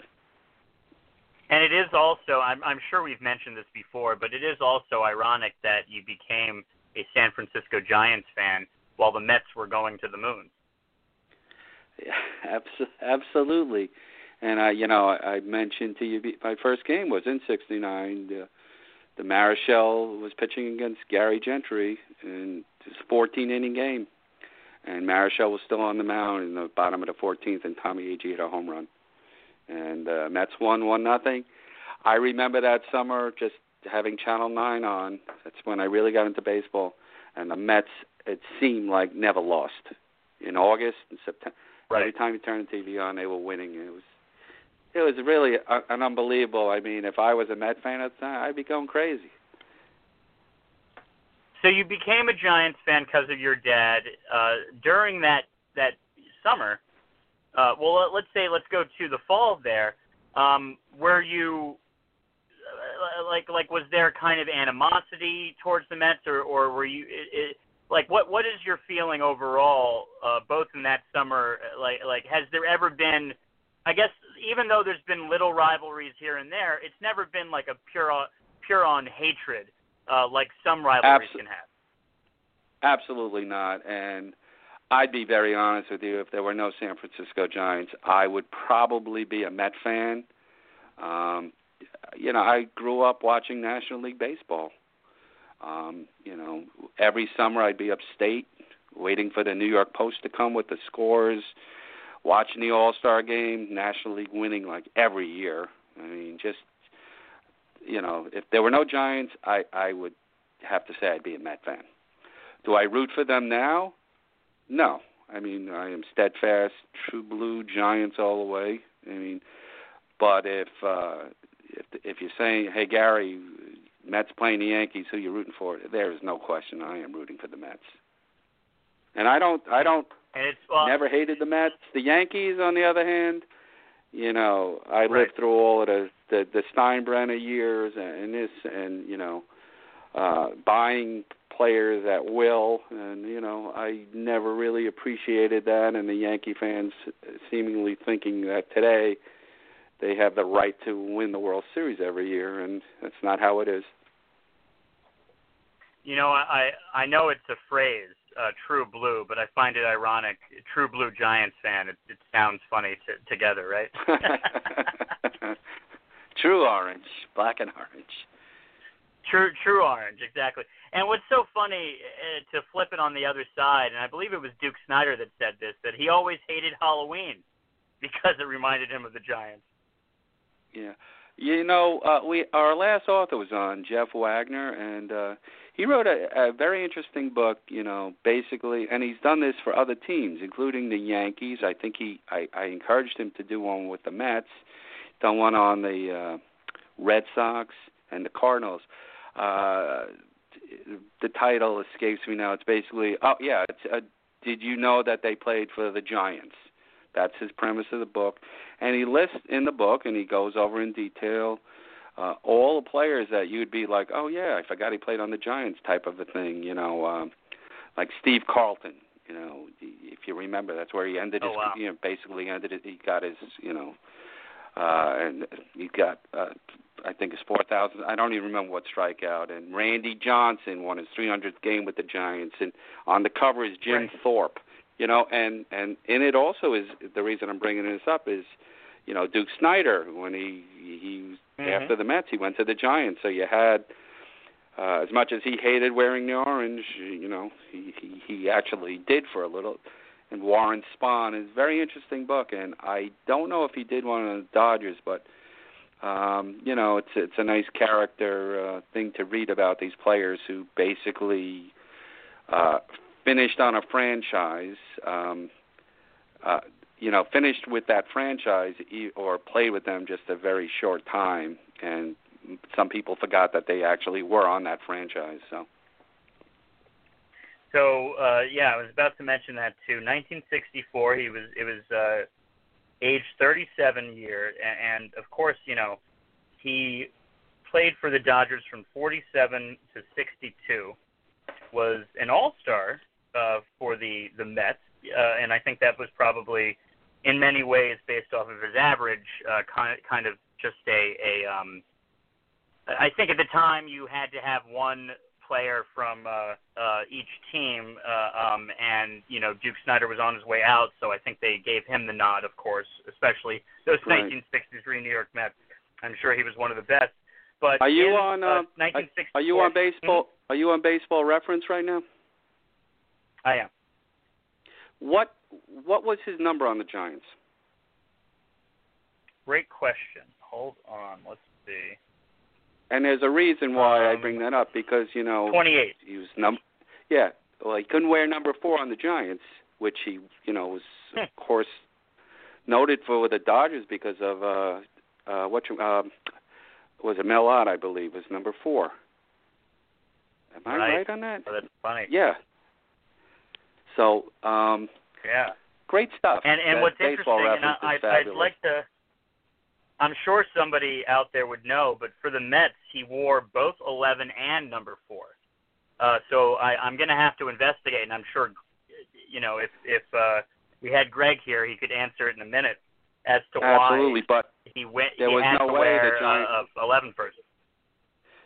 And it is also, I'm sure we've mentioned this before, but it is also ironic that you became a San Francisco Giants fan while the Mets were going to the moon. Yeah, absolutely. And, I mentioned to you, my first game was in 69. The Marichal was pitching against Gary Gentry in his 14-inning game. And Marichal was still on the mound in the bottom of the 14th, and Tommy Agee hit a home run. And Mets won 1-0. I remember that summer just having Channel 9 on. That's when I really got into baseball. And the Mets, it seemed like, never lost. In August and September, every time you turned the TV on, they were winning. It was really an unbelievable. I mean, if I was a Met fan at the time, I'd be going crazy. So you became a Giants fan because of your dad. During that summer, let's go to the fall there. Were you like was there kind of animosity towards the Mets, or were you what is your feeling overall? Both in that summer, like has there ever been? I guess even though there's been little rivalries here and there, it's never been like a pure on hatred. Like some rivalries can have. Absolutely not. And I'd be very honest with you, if there were no San Francisco Giants, I would probably be a Met fan. I grew up watching National League Baseball. Every summer I'd be upstate waiting for the New York Post to come with the scores, watching the All-Star Game, National League winning like every year. I mean, just, you know, if there were no Giants, I would have to say I'd be a Met fan. Do I root for them now? No. I mean, I am steadfast, true blue Giants all the way. I mean, but if you're saying, hey, Gary, Mets playing the Yankees, who you rooting for? There is no question I am rooting for the Mets. And never hated the Mets. The Yankees, on the other hand, you know, I lived through all of the Steinbrenner years and you know, buying players at will, and, you know, I never really appreciated that, and the Yankee fans seemingly thinking that today they have the right to win the World Series every year, and that's not how it is. You know, I know it's a phrase, true blue, but I find it ironic. True blue Giants fan, it sounds funny together, right? True orange, black and orange. True orange, exactly. And what's so funny, to flip it on the other side, and I believe it was Duke Snyder that said this, that he always hated Halloween because it reminded him of the Giants. Yeah. You know, our last author was on, Jeff Wagner, and he wrote a very interesting book, you know, basically, and he's done this for other teams, including the Yankees. I think I encouraged him to do one with the Mets, done one on the Red Sox and the Cardinals. The title escapes me now. It's basically, did you know that they played for the Giants? That's his premise of the book. And he lists in the book, and he goes over in detail all the players that you'd be like, oh, yeah, I forgot he played on the Giants type of a thing, you know, like Steve Carlton, you know, if you remember, that's where he ended his career. You know, basically he got his, you know, and he got, I think it's 4,000. I don't even remember what strikeout. And Randy Johnson won his 300th game with the Giants. And on the cover is Jim Thorpe. You know, and in it also is, the reason I'm bringing this up is, you know, Duke Snyder, when he after the Mets, he went to the Giants. So you had, as much as he hated wearing the orange, you know, he actually did for a little. And Warren Spahn is a very interesting book, and I don't know if he did one on the Dodgers, but, you know, it's a nice character thing to read about these players who basically finished on a franchise, you know, finished with that franchise or played with them just a very short time, and some people forgot that they actually were on that franchise. So yeah, I was about to mention that too. 1964, it was age 37 year, and of course, you know, he played for the Dodgers from 47 to 62. Was an all-star for the Mets, and I think that was probably, in many ways, based off of his average, kind of just I think at the time you had to have one player from each team, and you know, Duke Snyder was on his way out, so I think they gave him the nod, of course, especially those 1963 New York Mets. I'm sure he was one of the best. But are you on? Are you on baseball? Are you on Baseball Reference right now? I am. What was his number on the Giants? Great question. Hold on. Let's see. And there's a reason why I bring that up, because, you know, 28. He was Yeah. Well, he couldn't wear number 4 on the Giants, which he, you know, was of course noted for the Dodgers because of was it Mel Ott, I believe, was number 4. Am I right on that? Oh, that's funny. Yeah. So, yeah. Great stuff. And what's interesting, and I'd like to, I'm sure somebody out there would know, but for the Mets, he wore both 11 and number 4. So I'm going to have to investigate, and I'm sure, you know, if we had Greg here, he could answer it in a minute as to why he went. There was no way that Giants 11 first.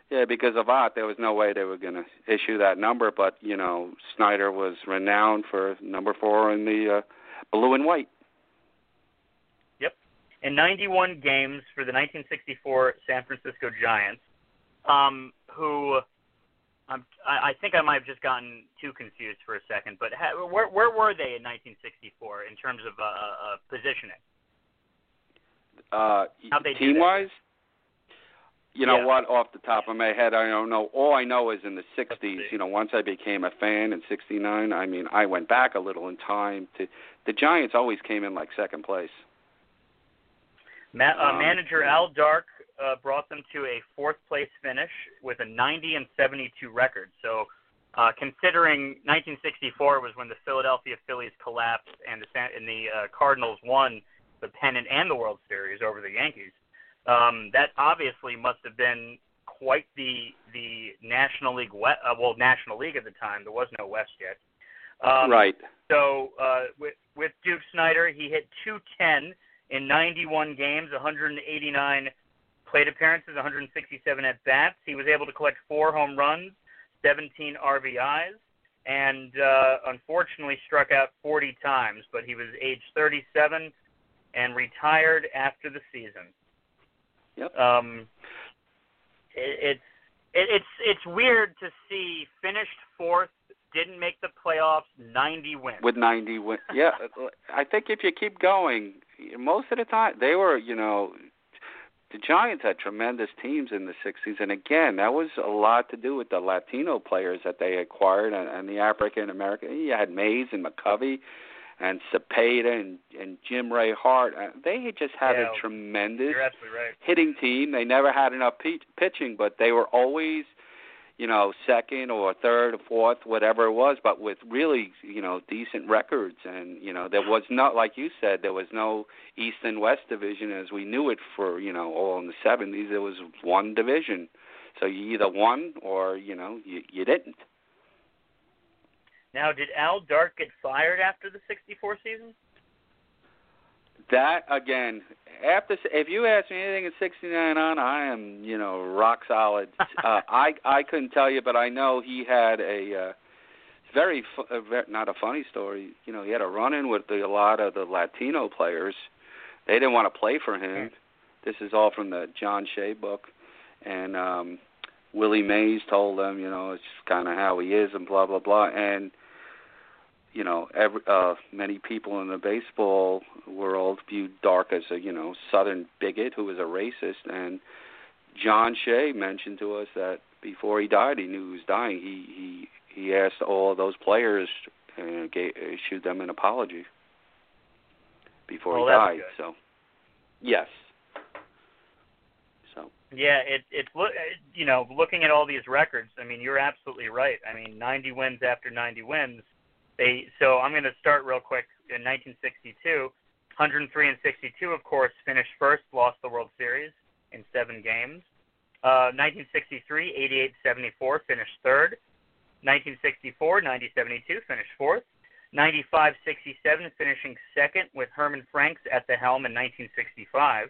Yeah, because of Ott, there was no way they were going to issue that number. But, you know, Snyder was renowned for number 4 in the blue and white. Yep. In 91 games for the 1964 San Francisco Giants, who I think I might have just gotten too confused for a second, but where were they in 1964 in terms of positioning? Team-wise? You know what, off the top of my head, I don't know. All I know is in the 60s, you know, once I became a fan in 69, I mean, I went back a little in time. The Giants always came in like second place. Manager Al Dark brought them to a fourth-place finish with a 90-72 record. So considering 1964 was when the Philadelphia Phillies collapsed and the Cardinals won the pennant and the World Series over the Yankees, that obviously must have been quite the National League National League at the time. There was no West yet. Right. So with Duke Snyder, he hit .210 in 91 games, 189 plate appearances, 167 at-bats. He was able to collect 4 home runs, 17 RBIs, and unfortunately struck out 40 times, but he was age 37 and retired after the season. Yep. It's weird to see finished fourth, didn't make the playoffs, 90 wins. With 90 wins, yeah. I think if you keep going, most of the time they were, you know, the Giants had tremendous teams in the 60s, and again, that was a lot to do with the Latino players that they acquired and the African American. You had Mays and McCovey and Cepeda and Jim Ray Hart. They had just had a tremendous hitting team. They never had enough pitching, but they were always, you know, second or third or fourth, whatever it was, but with really, you know, decent records. And, you know, there was not, like you said, there was no East and West division as we knew it for, you know, all in the 70s. There was one division. So you either won or, you know, you didn't. Now, did Al Dark get fired after the 64 season? That, again, if you ask me anything in 69 on, I am, you know, rock solid. I couldn't tell you, but I know he had not a funny story. You know, he had a run-in with a lot of the Latino players. They didn't want to play for him. Mm-hmm. This is all from the John Shea book. And Willie Mays told them, you know, it's kind of how he is and blah, blah, blah. And you know, many people in the baseball world viewed Dark as a, you know, Southern bigot who was a racist. And John Shea mentioned to us that before he died, he knew he was dying. He asked all of those players and issued them an apology before he died. Good. So, yes. So. Yeah, it's you know, looking at all these records, I mean, you're absolutely right. I mean, 90 wins after 90 wins. So I'm going to start real quick in 1962. 103-62, of course, finished first, lost the World Series in 7 games. 1963, 88-74, finished third. 1964, 90-72, finished fourth. 95-67, finishing second with Herman Franks at the helm in 1965. 93-68,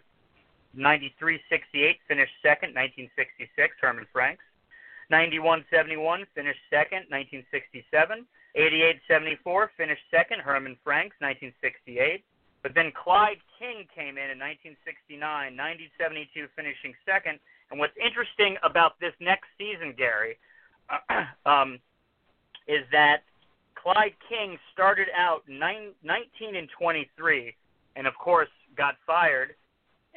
finished second, 1966, Herman Franks. 91-71, finished second, 1967. 88-74, finished second, Herman Franks, 1968. But then Clyde King came in 1969, 90-72, finishing second. And what's interesting about this next season, Gary, is that Clyde King started out 19-23 and, of course, got fired.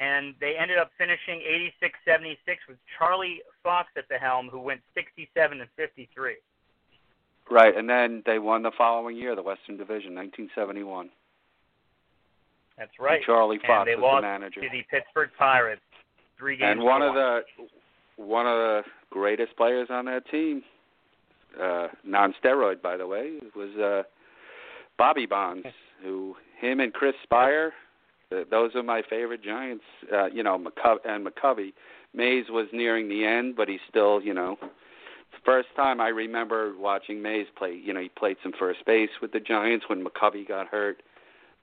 And they ended up finishing 86-76 with Charlie Fox at the helm, who went 67-53. Right, and then they won the following year, the Western Division, 1971. That's right. And Charlie Fox was the manager. And they lost to the Pittsburgh Pirates, 3 games. And one of the greatest players on that team, non-steroid, by the way, was Bobby Bonds, who him and Chris Spire, those are my favorite Giants. You know, McCovey. Mays was nearing the end, but he still, you know. First time I remember watching Mays play, you know, he played some first base with the Giants when McCovey got hurt.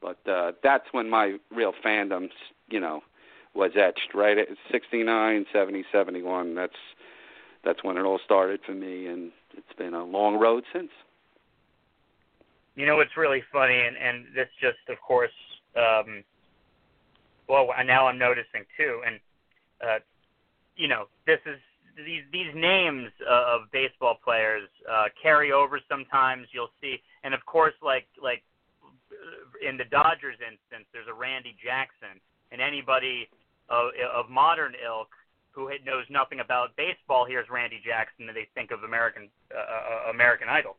But that's when my real fandom, you know, was etched, right? 69, 70, 71. That's when it all started for me, and it's been a long road since. You know, it's really funny, and this just, of course, now I'm noticing too, and, you know, this is, these names of baseball players carry over sometimes. You'll see, and of course, like in the Dodgers instance, there's a Randy Jackson, and anybody of modern ilk who knows nothing about baseball hears Randy Jackson and they think of American Idol.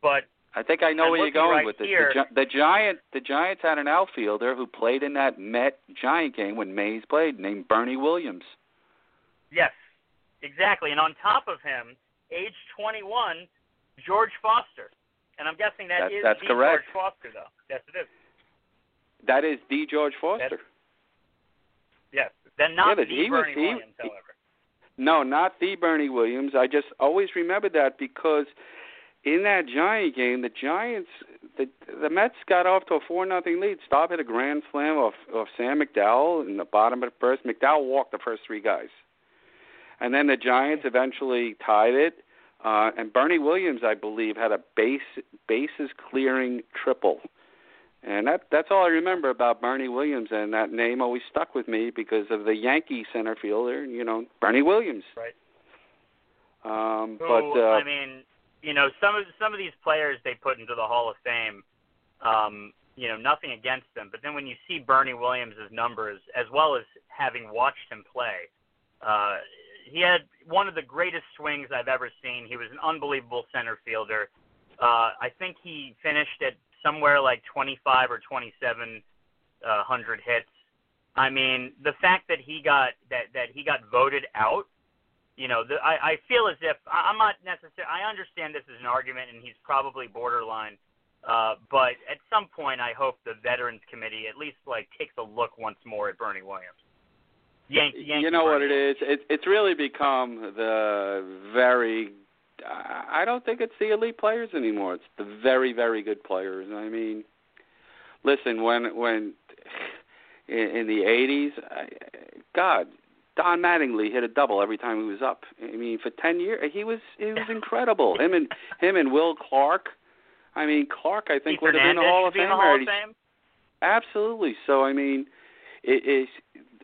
But I think I know where you're going with this. The Giants had an outfielder who played in that Met-Giant game when Mays played, named Bernie Williams. Yes, exactly. And on top of him, age 21, George Foster. And I'm guessing that's the correct. George Foster, though. Yes, it is. That is the George Foster. Yes. Then not Bernie Williams, however. No, not the Bernie Williams. I just always remember that because in that Giant game, the Mets got off to a 4-0 lead. Staub hit a grand slam of Sam McDowell in the bottom of the first. McDowell walked the first three guys. And then the Giants eventually tied it. And Bernie Williams, I believe, had a bases-clearing triple. And that's all I remember about Bernie Williams. And that name always stuck with me because of the Yankee center fielder, Bernie Williams. Right. Some of these players they put into the Hall of Fame, nothing against them. But then when you see Bernie Williams' numbers, as well as having watched him play, he had one of the greatest swings I've ever seen. He was an unbelievable center fielder. I think he finished at somewhere like 25 or 2,700 hits. I mean, the fact that he got that he got voted out. I feel as if I'm not necessarily. I understand this is an argument, and he's probably borderline. But at some point, I hope the Veterans Committee at least takes a look once more at Bernie Williams. Yankee you know Bernie. What it is? It's really become the very. I don't think it's the elite players anymore. It's the very, very good players. I mean, listen, when in the '80s, God. Don Mattingly hit a double every time he was up. I mean, for 10 years, he was incredible. Him and Will Clark. I mean, Clark, I think, would have been the Hall of Fame. Absolutely. So, I mean,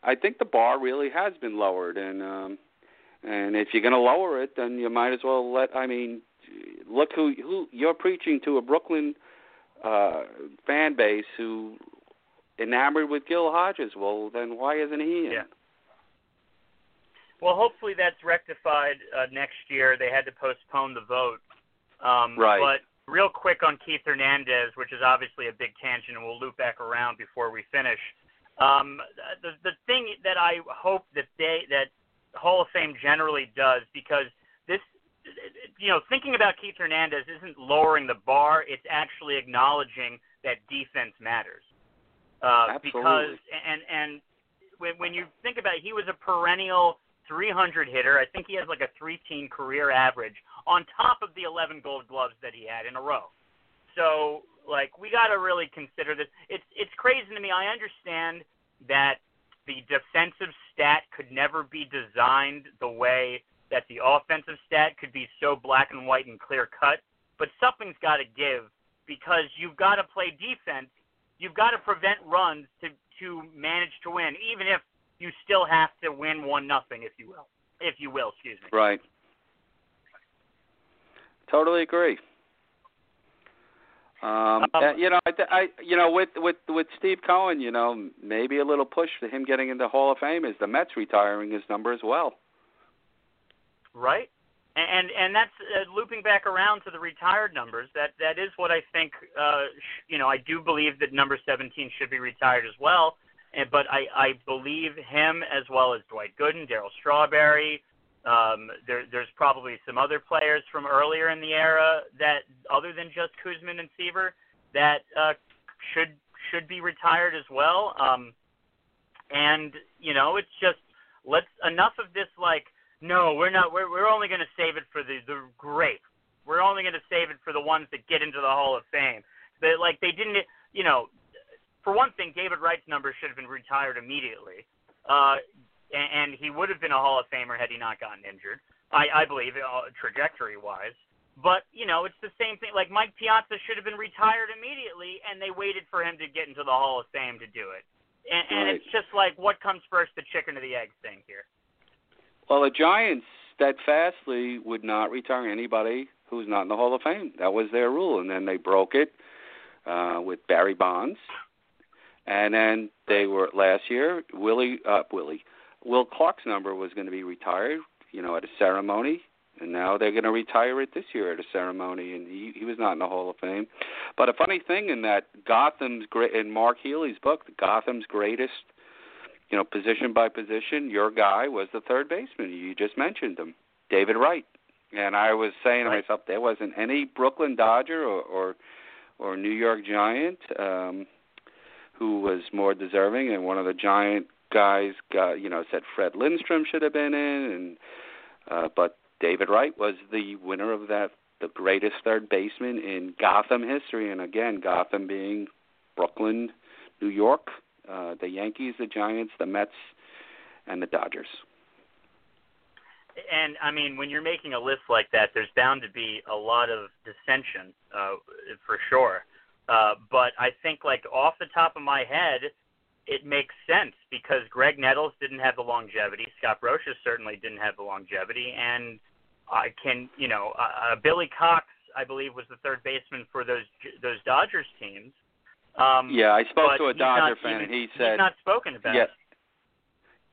I think the bar really has been lowered, and if you're going to lower it, then you might as well look who you're preaching to, a Brooklyn fan base who enamored with Gil Hodges. Well, then why isn't he in? Yeah. Well, hopefully that's rectified next year. They had to postpone the vote. Right. But real quick on Keith Hernandez, which is obviously a big tangent, and we'll loop back around before we finish. The thing that I hope that Hall of Fame generally does, because this, thinking about Keith Hernandez isn't lowering the bar. It's actually acknowledging that defense matters. Absolutely. Because and when you think about it, he was a perennial 300 hitter. I think he has like a 3-team career average on top of the 11 Gold Gloves that he had in a row. So, we got to really consider this. It's crazy to me. I understand that the defensive stat could never be designed the way that the offensive stat could be so black and white and clear cut, but something's got to give because you've got to play defense. You've got to prevent runs to manage to win, even if you still have to win 1-0, if you will, excuse me. Right. Totally agree. With Steve Cohen, maybe a little push for him getting into Hall of Fame is the Mets retiring his number as well. Right. And that's looping back around to the retired numbers. That is what I think, I do believe that number 17 should be retired as well. But I believe him as well as Dwight Gooden, Darryl Strawberry. There's probably some other players from earlier in the era that, other than just Kuzman and Seaver, that should be retired as well. It's just enough of this. No, we're not. We're only going to save it for the great. We're only going to save it for the ones that get into the Hall of Fame. They didn't. For one thing, David Wright's number should have been retired immediately, and he would have been a Hall of Famer had he not gotten injured, I believe, trajectory-wise. But, it's the same thing. Mike Piazza should have been retired immediately, and they waited for him to get into the Hall of Fame to do it. And right. It's just what comes first, the chicken or the egg thing here. Well, the Giants steadfastly would not retire anybody who's not in the Hall of Fame. That was their rule, and then they broke it with Barry Bonds. And then they were last year. Will Clark's number was going to be retired, you know, at a ceremony, and now they're going to retire it this year at a ceremony. And he was not in the Hall of Fame. But a funny thing in that Gotham's great, in Mark Healy's book, Gotham's greatest, you know, position by position, your guy was the third baseman. You just mentioned him, David Wright. And I was saying to myself, there wasn't any Brooklyn Dodger or New York Giant who was more deserving. And one of the Giant guys got, you know, said Fred Lindstrom should have been in, and but David Wright was the winner of that, the greatest third baseman in Gotham history. And again, Gotham being Brooklyn, New York, the Yankees, the Giants, the Mets, and the Dodgers. And, I mean, when you're making a list like that, there's bound to be a lot of dissension, for sure. But I think, like, off the top of my head, it makes sense because Greg Nettles didn't have the longevity. Scott Brocious certainly didn't have the longevity. And I can, you know, Billy Cox, I believe, was the third baseman for those Dodgers teams. Yeah, I spoke to a Dodger fan, and he said... He's not spoken about it.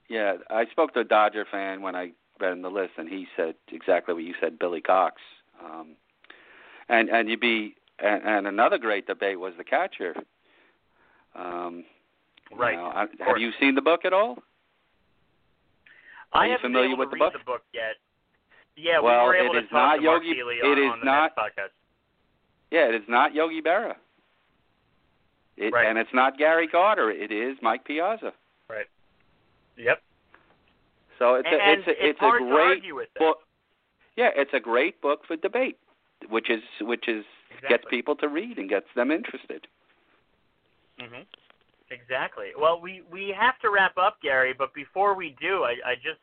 Yeah, I spoke to a Dodger fan when I... in the list, and he said exactly what you said, Billy Cox. And another great debate was the catcher. Right. You know, have you seen the book at all? Are you familiar with the book? I haven't read the book yet. Yeah, well, we were able to talk to Mark Healy on the next podcast. Yeah, it is not Yogi Berra. Right. And it's not Gary Carter. It is Mike Piazza. Right. Yep. So it's a great book. Yeah, it's a great book for debate, which is exactly. Gets people to read and gets them interested. Mm-hmm. Exactly. Well, we have to wrap up, Gary. But before we do, I just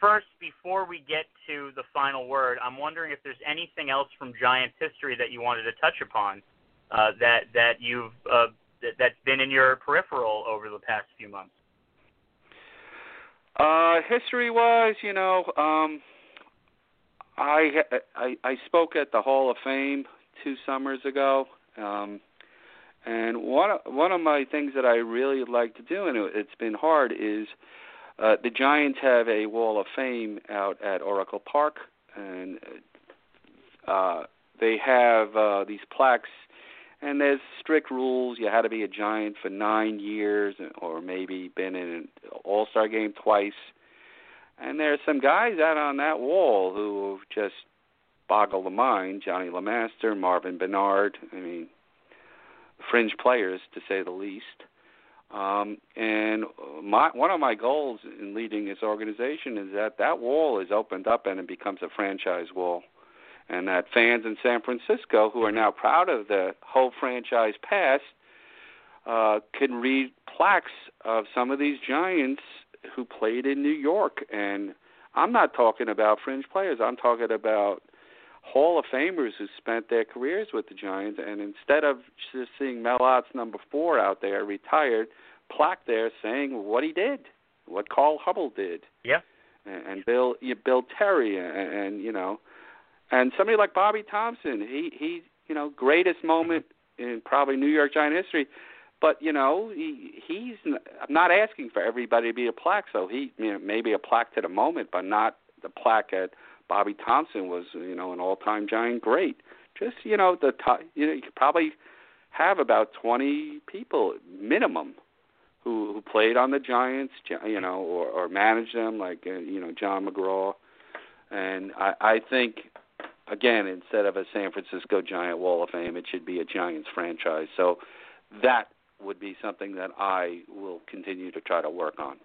first before we get to the final word, I'm wondering if there's anything else from Giants history that you wanted to touch upon that you've that's been in your peripheral over the past few months. History-wise, you know, I spoke at the Hall of Fame 2 summers ago, and one of my things that I really like to do, and it's been hard, is the Giants have a Wall of Fame out at Oracle Park, and they have these plaques, and there's strict rules. You had to be a Giant for 9 years or maybe been in an All-Star game twice. And there's some guys out on that wall who just boggle the mind. Johnny LeMaster, Marvin Bernard, I mean, fringe players to say the least. And one of my goals in leading this organization is that wall is opened up and it becomes a franchise wall. And that fans in San Francisco, who are now proud of the whole franchise past, can read plaques of some of these Giants who played in New York. And I'm not talking about fringe players. I'm talking about Hall of Famers who spent their careers with the Giants. And instead of just seeing Mel Ott's number 4 out there, retired, plaque there saying what he did, what Carl Hubbell did. Yeah. And Bill Terry and you know, and somebody like Bobby Thompson, he you know, greatest moment in probably New York Giant history. But, you know, he's not asking for everybody to be a plaque. So he, you know, maybe a plaque to the moment, but not the plaque at Bobby Thompson was, you know, an all-time Giant great. Just, you know, you could probably have about 20 people minimum who played on the Giants, you know, or managed them, like, you know, John McGraw. And I think... Again, instead of a San Francisco Giant Wall of Fame, it should be a Giants franchise. So that would be something that I will continue to try to work on.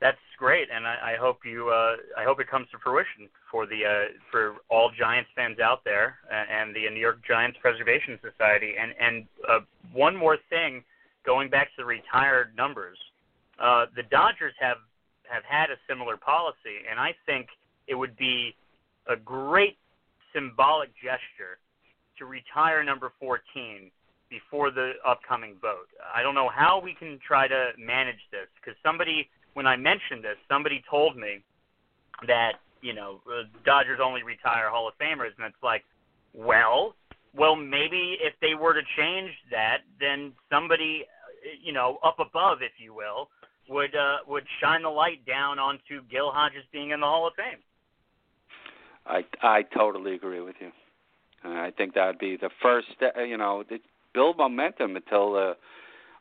That's great, and I hope you. I hope it comes to fruition for all Giants fans out there and the New York Giants Preservation Society. And one more thing, going back to the retired numbers, the Dodgers have had a similar policy, and I think it would be a great symbolic gesture to retire number 14 before the upcoming vote. I don't know how we can try to manage this because somebody when I mentioned this, somebody told me that, you know, Dodgers only retire Hall of Famers, and it's like, well, maybe if they were to change that, then somebody, you know, up above, if you will, would shine the light down onto Gil Hodges being in the Hall of Fame. I totally agree with you. I think that would be the first, you know, build momentum until the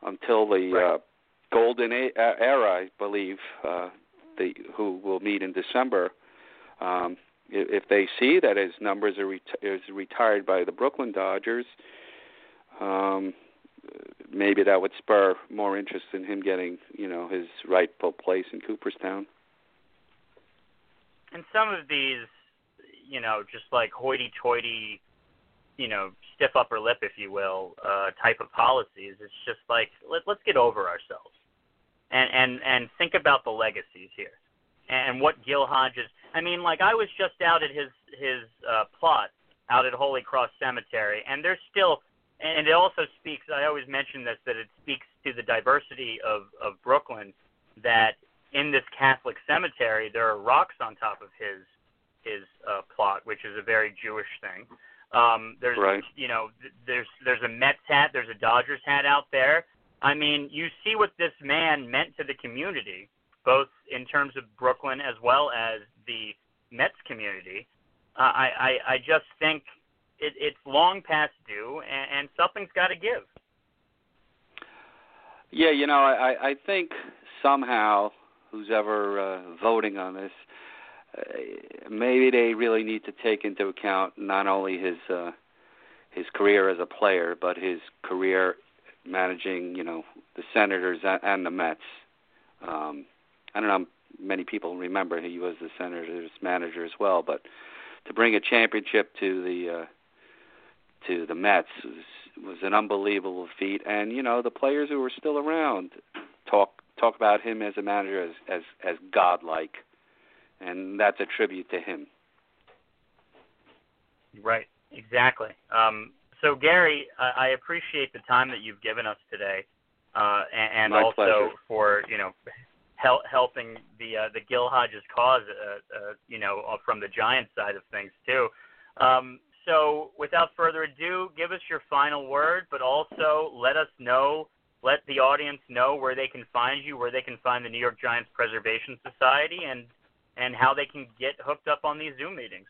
right. Golden era, I believe, who will meet in December. If they see that his numbers are retired by the Brooklyn Dodgers, maybe that would spur more interest in him getting, you know, his rightful place in Cooperstown. And some of these, you know, just like hoity-toity, you know, stiff upper lip, if you will, type of policies. It's just like, let's get over ourselves and think about the legacies here and what Gil Hodges. I mean, like, I was just out at his plot out at Holy Cross Cemetery, and there's still, and it also speaks, I always mention this, that it speaks to the diversity of Brooklyn, that in this Catholic cemetery there are rocks on top of his plot, which is a very Jewish thing. There's, right. you know, there's a Mets hat, there's a Dodgers hat out there. I mean, you see what this man meant to the community, both in terms of Brooklyn as well as the Mets community. I just think it's long past due, and something's got to give. Yeah, you know, I think somehow who's ever voting on this, maybe they really need to take into account not only his career as a player, but his career managing, you know, the Senators and the Mets. I don't know how many people remember he was the Senators' manager as well, but to bring a championship to the Mets was an unbelievable feat. And you know, the players who were still around talk about him as a manager as godlike. And that's a tribute to him. Right, exactly. So, Gary, I appreciate the time that you've given us today, and my also pleasure. For you know helping the Gil Hodges cause, you know, from the Giants side of things too. So, without further ado, give us your final word, but also let the audience know where they can find you, where they can find the New York Giants Preservation Society, and how they can get hooked up on these Zoom meetings.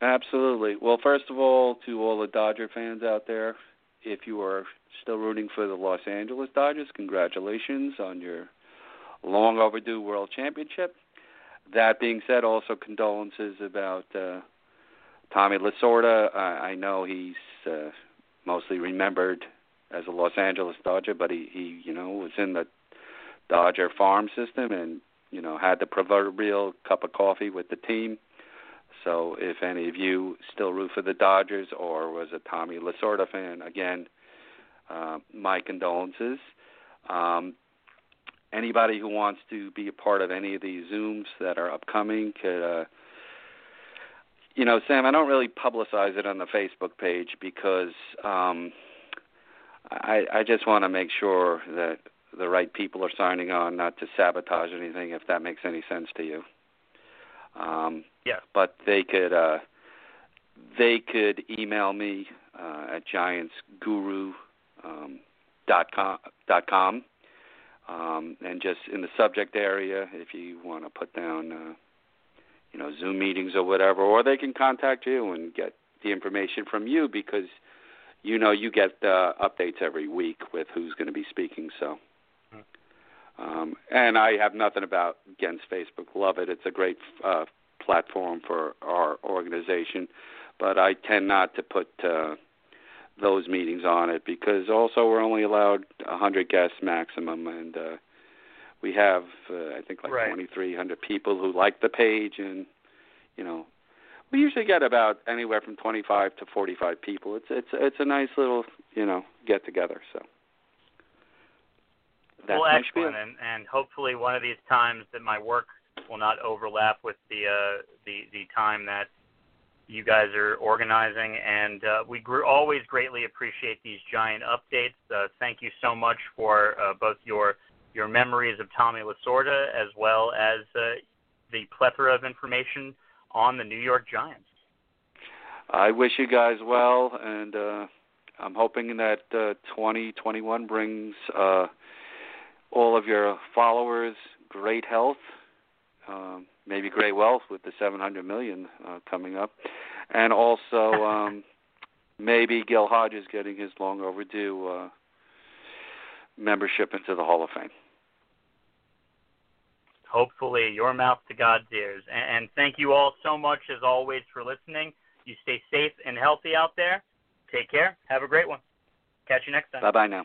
Absolutely. Well, first of all, to all the Dodger fans out there, if you are still rooting for the Los Angeles Dodgers, congratulations on your long overdue World Championship. That being said, also condolences about Tommy Lasorda. I know he's mostly remembered as a Los Angeles Dodger, but he you know, was in the Dodger farm system and, you know, had the proverbial cup of coffee with the team. So if any of you still root for the Dodgers or was a Tommy Lasorda fan, again, my condolences. Anybody who wants to be a part of any of these Zooms that are upcoming could, you know, Sam, I don't really publicize it on the Facebook page because I just want to make sure that the right people are signing on, not to sabotage anything, if that makes any sense to you. Yeah. But they could email me at giantsguru.com, and just in the subject area, if you want to put down, you know, Zoom meetings or whatever, or they can contact you and get the information from you because, you know, you get updates every week with who's going to be speaking, so. And I have nothing against Facebook. Love it. It's a great platform for our organization. But I tend not to put those meetings on it because also we're only allowed 100 guests maximum. And we have, I think, like 2,300 people who like the page. And, you know, we usually get about anywhere from 25 to 45 people. It's a nice little, you know, get-together, so. That's well, excellent, and hopefully one of these times that my work will not overlap with the time that you guys are organizing. And we always greatly appreciate these Giant updates. Thank you so much for both your your memories of Tommy Lasorda, as well as the plethora of information on the New York Giants. I wish you guys well, and I'm hoping that 2021 brings all of your followers great health, maybe great wealth with the $700 million coming up, and also maybe Gil Hodges getting his long overdue membership into the Hall of Fame. Hopefully, your mouth to God's ears. And thank you all so much, as always, for listening. You stay safe and healthy out there. Take care. Have a great one. Catch you next time. Bye-bye now.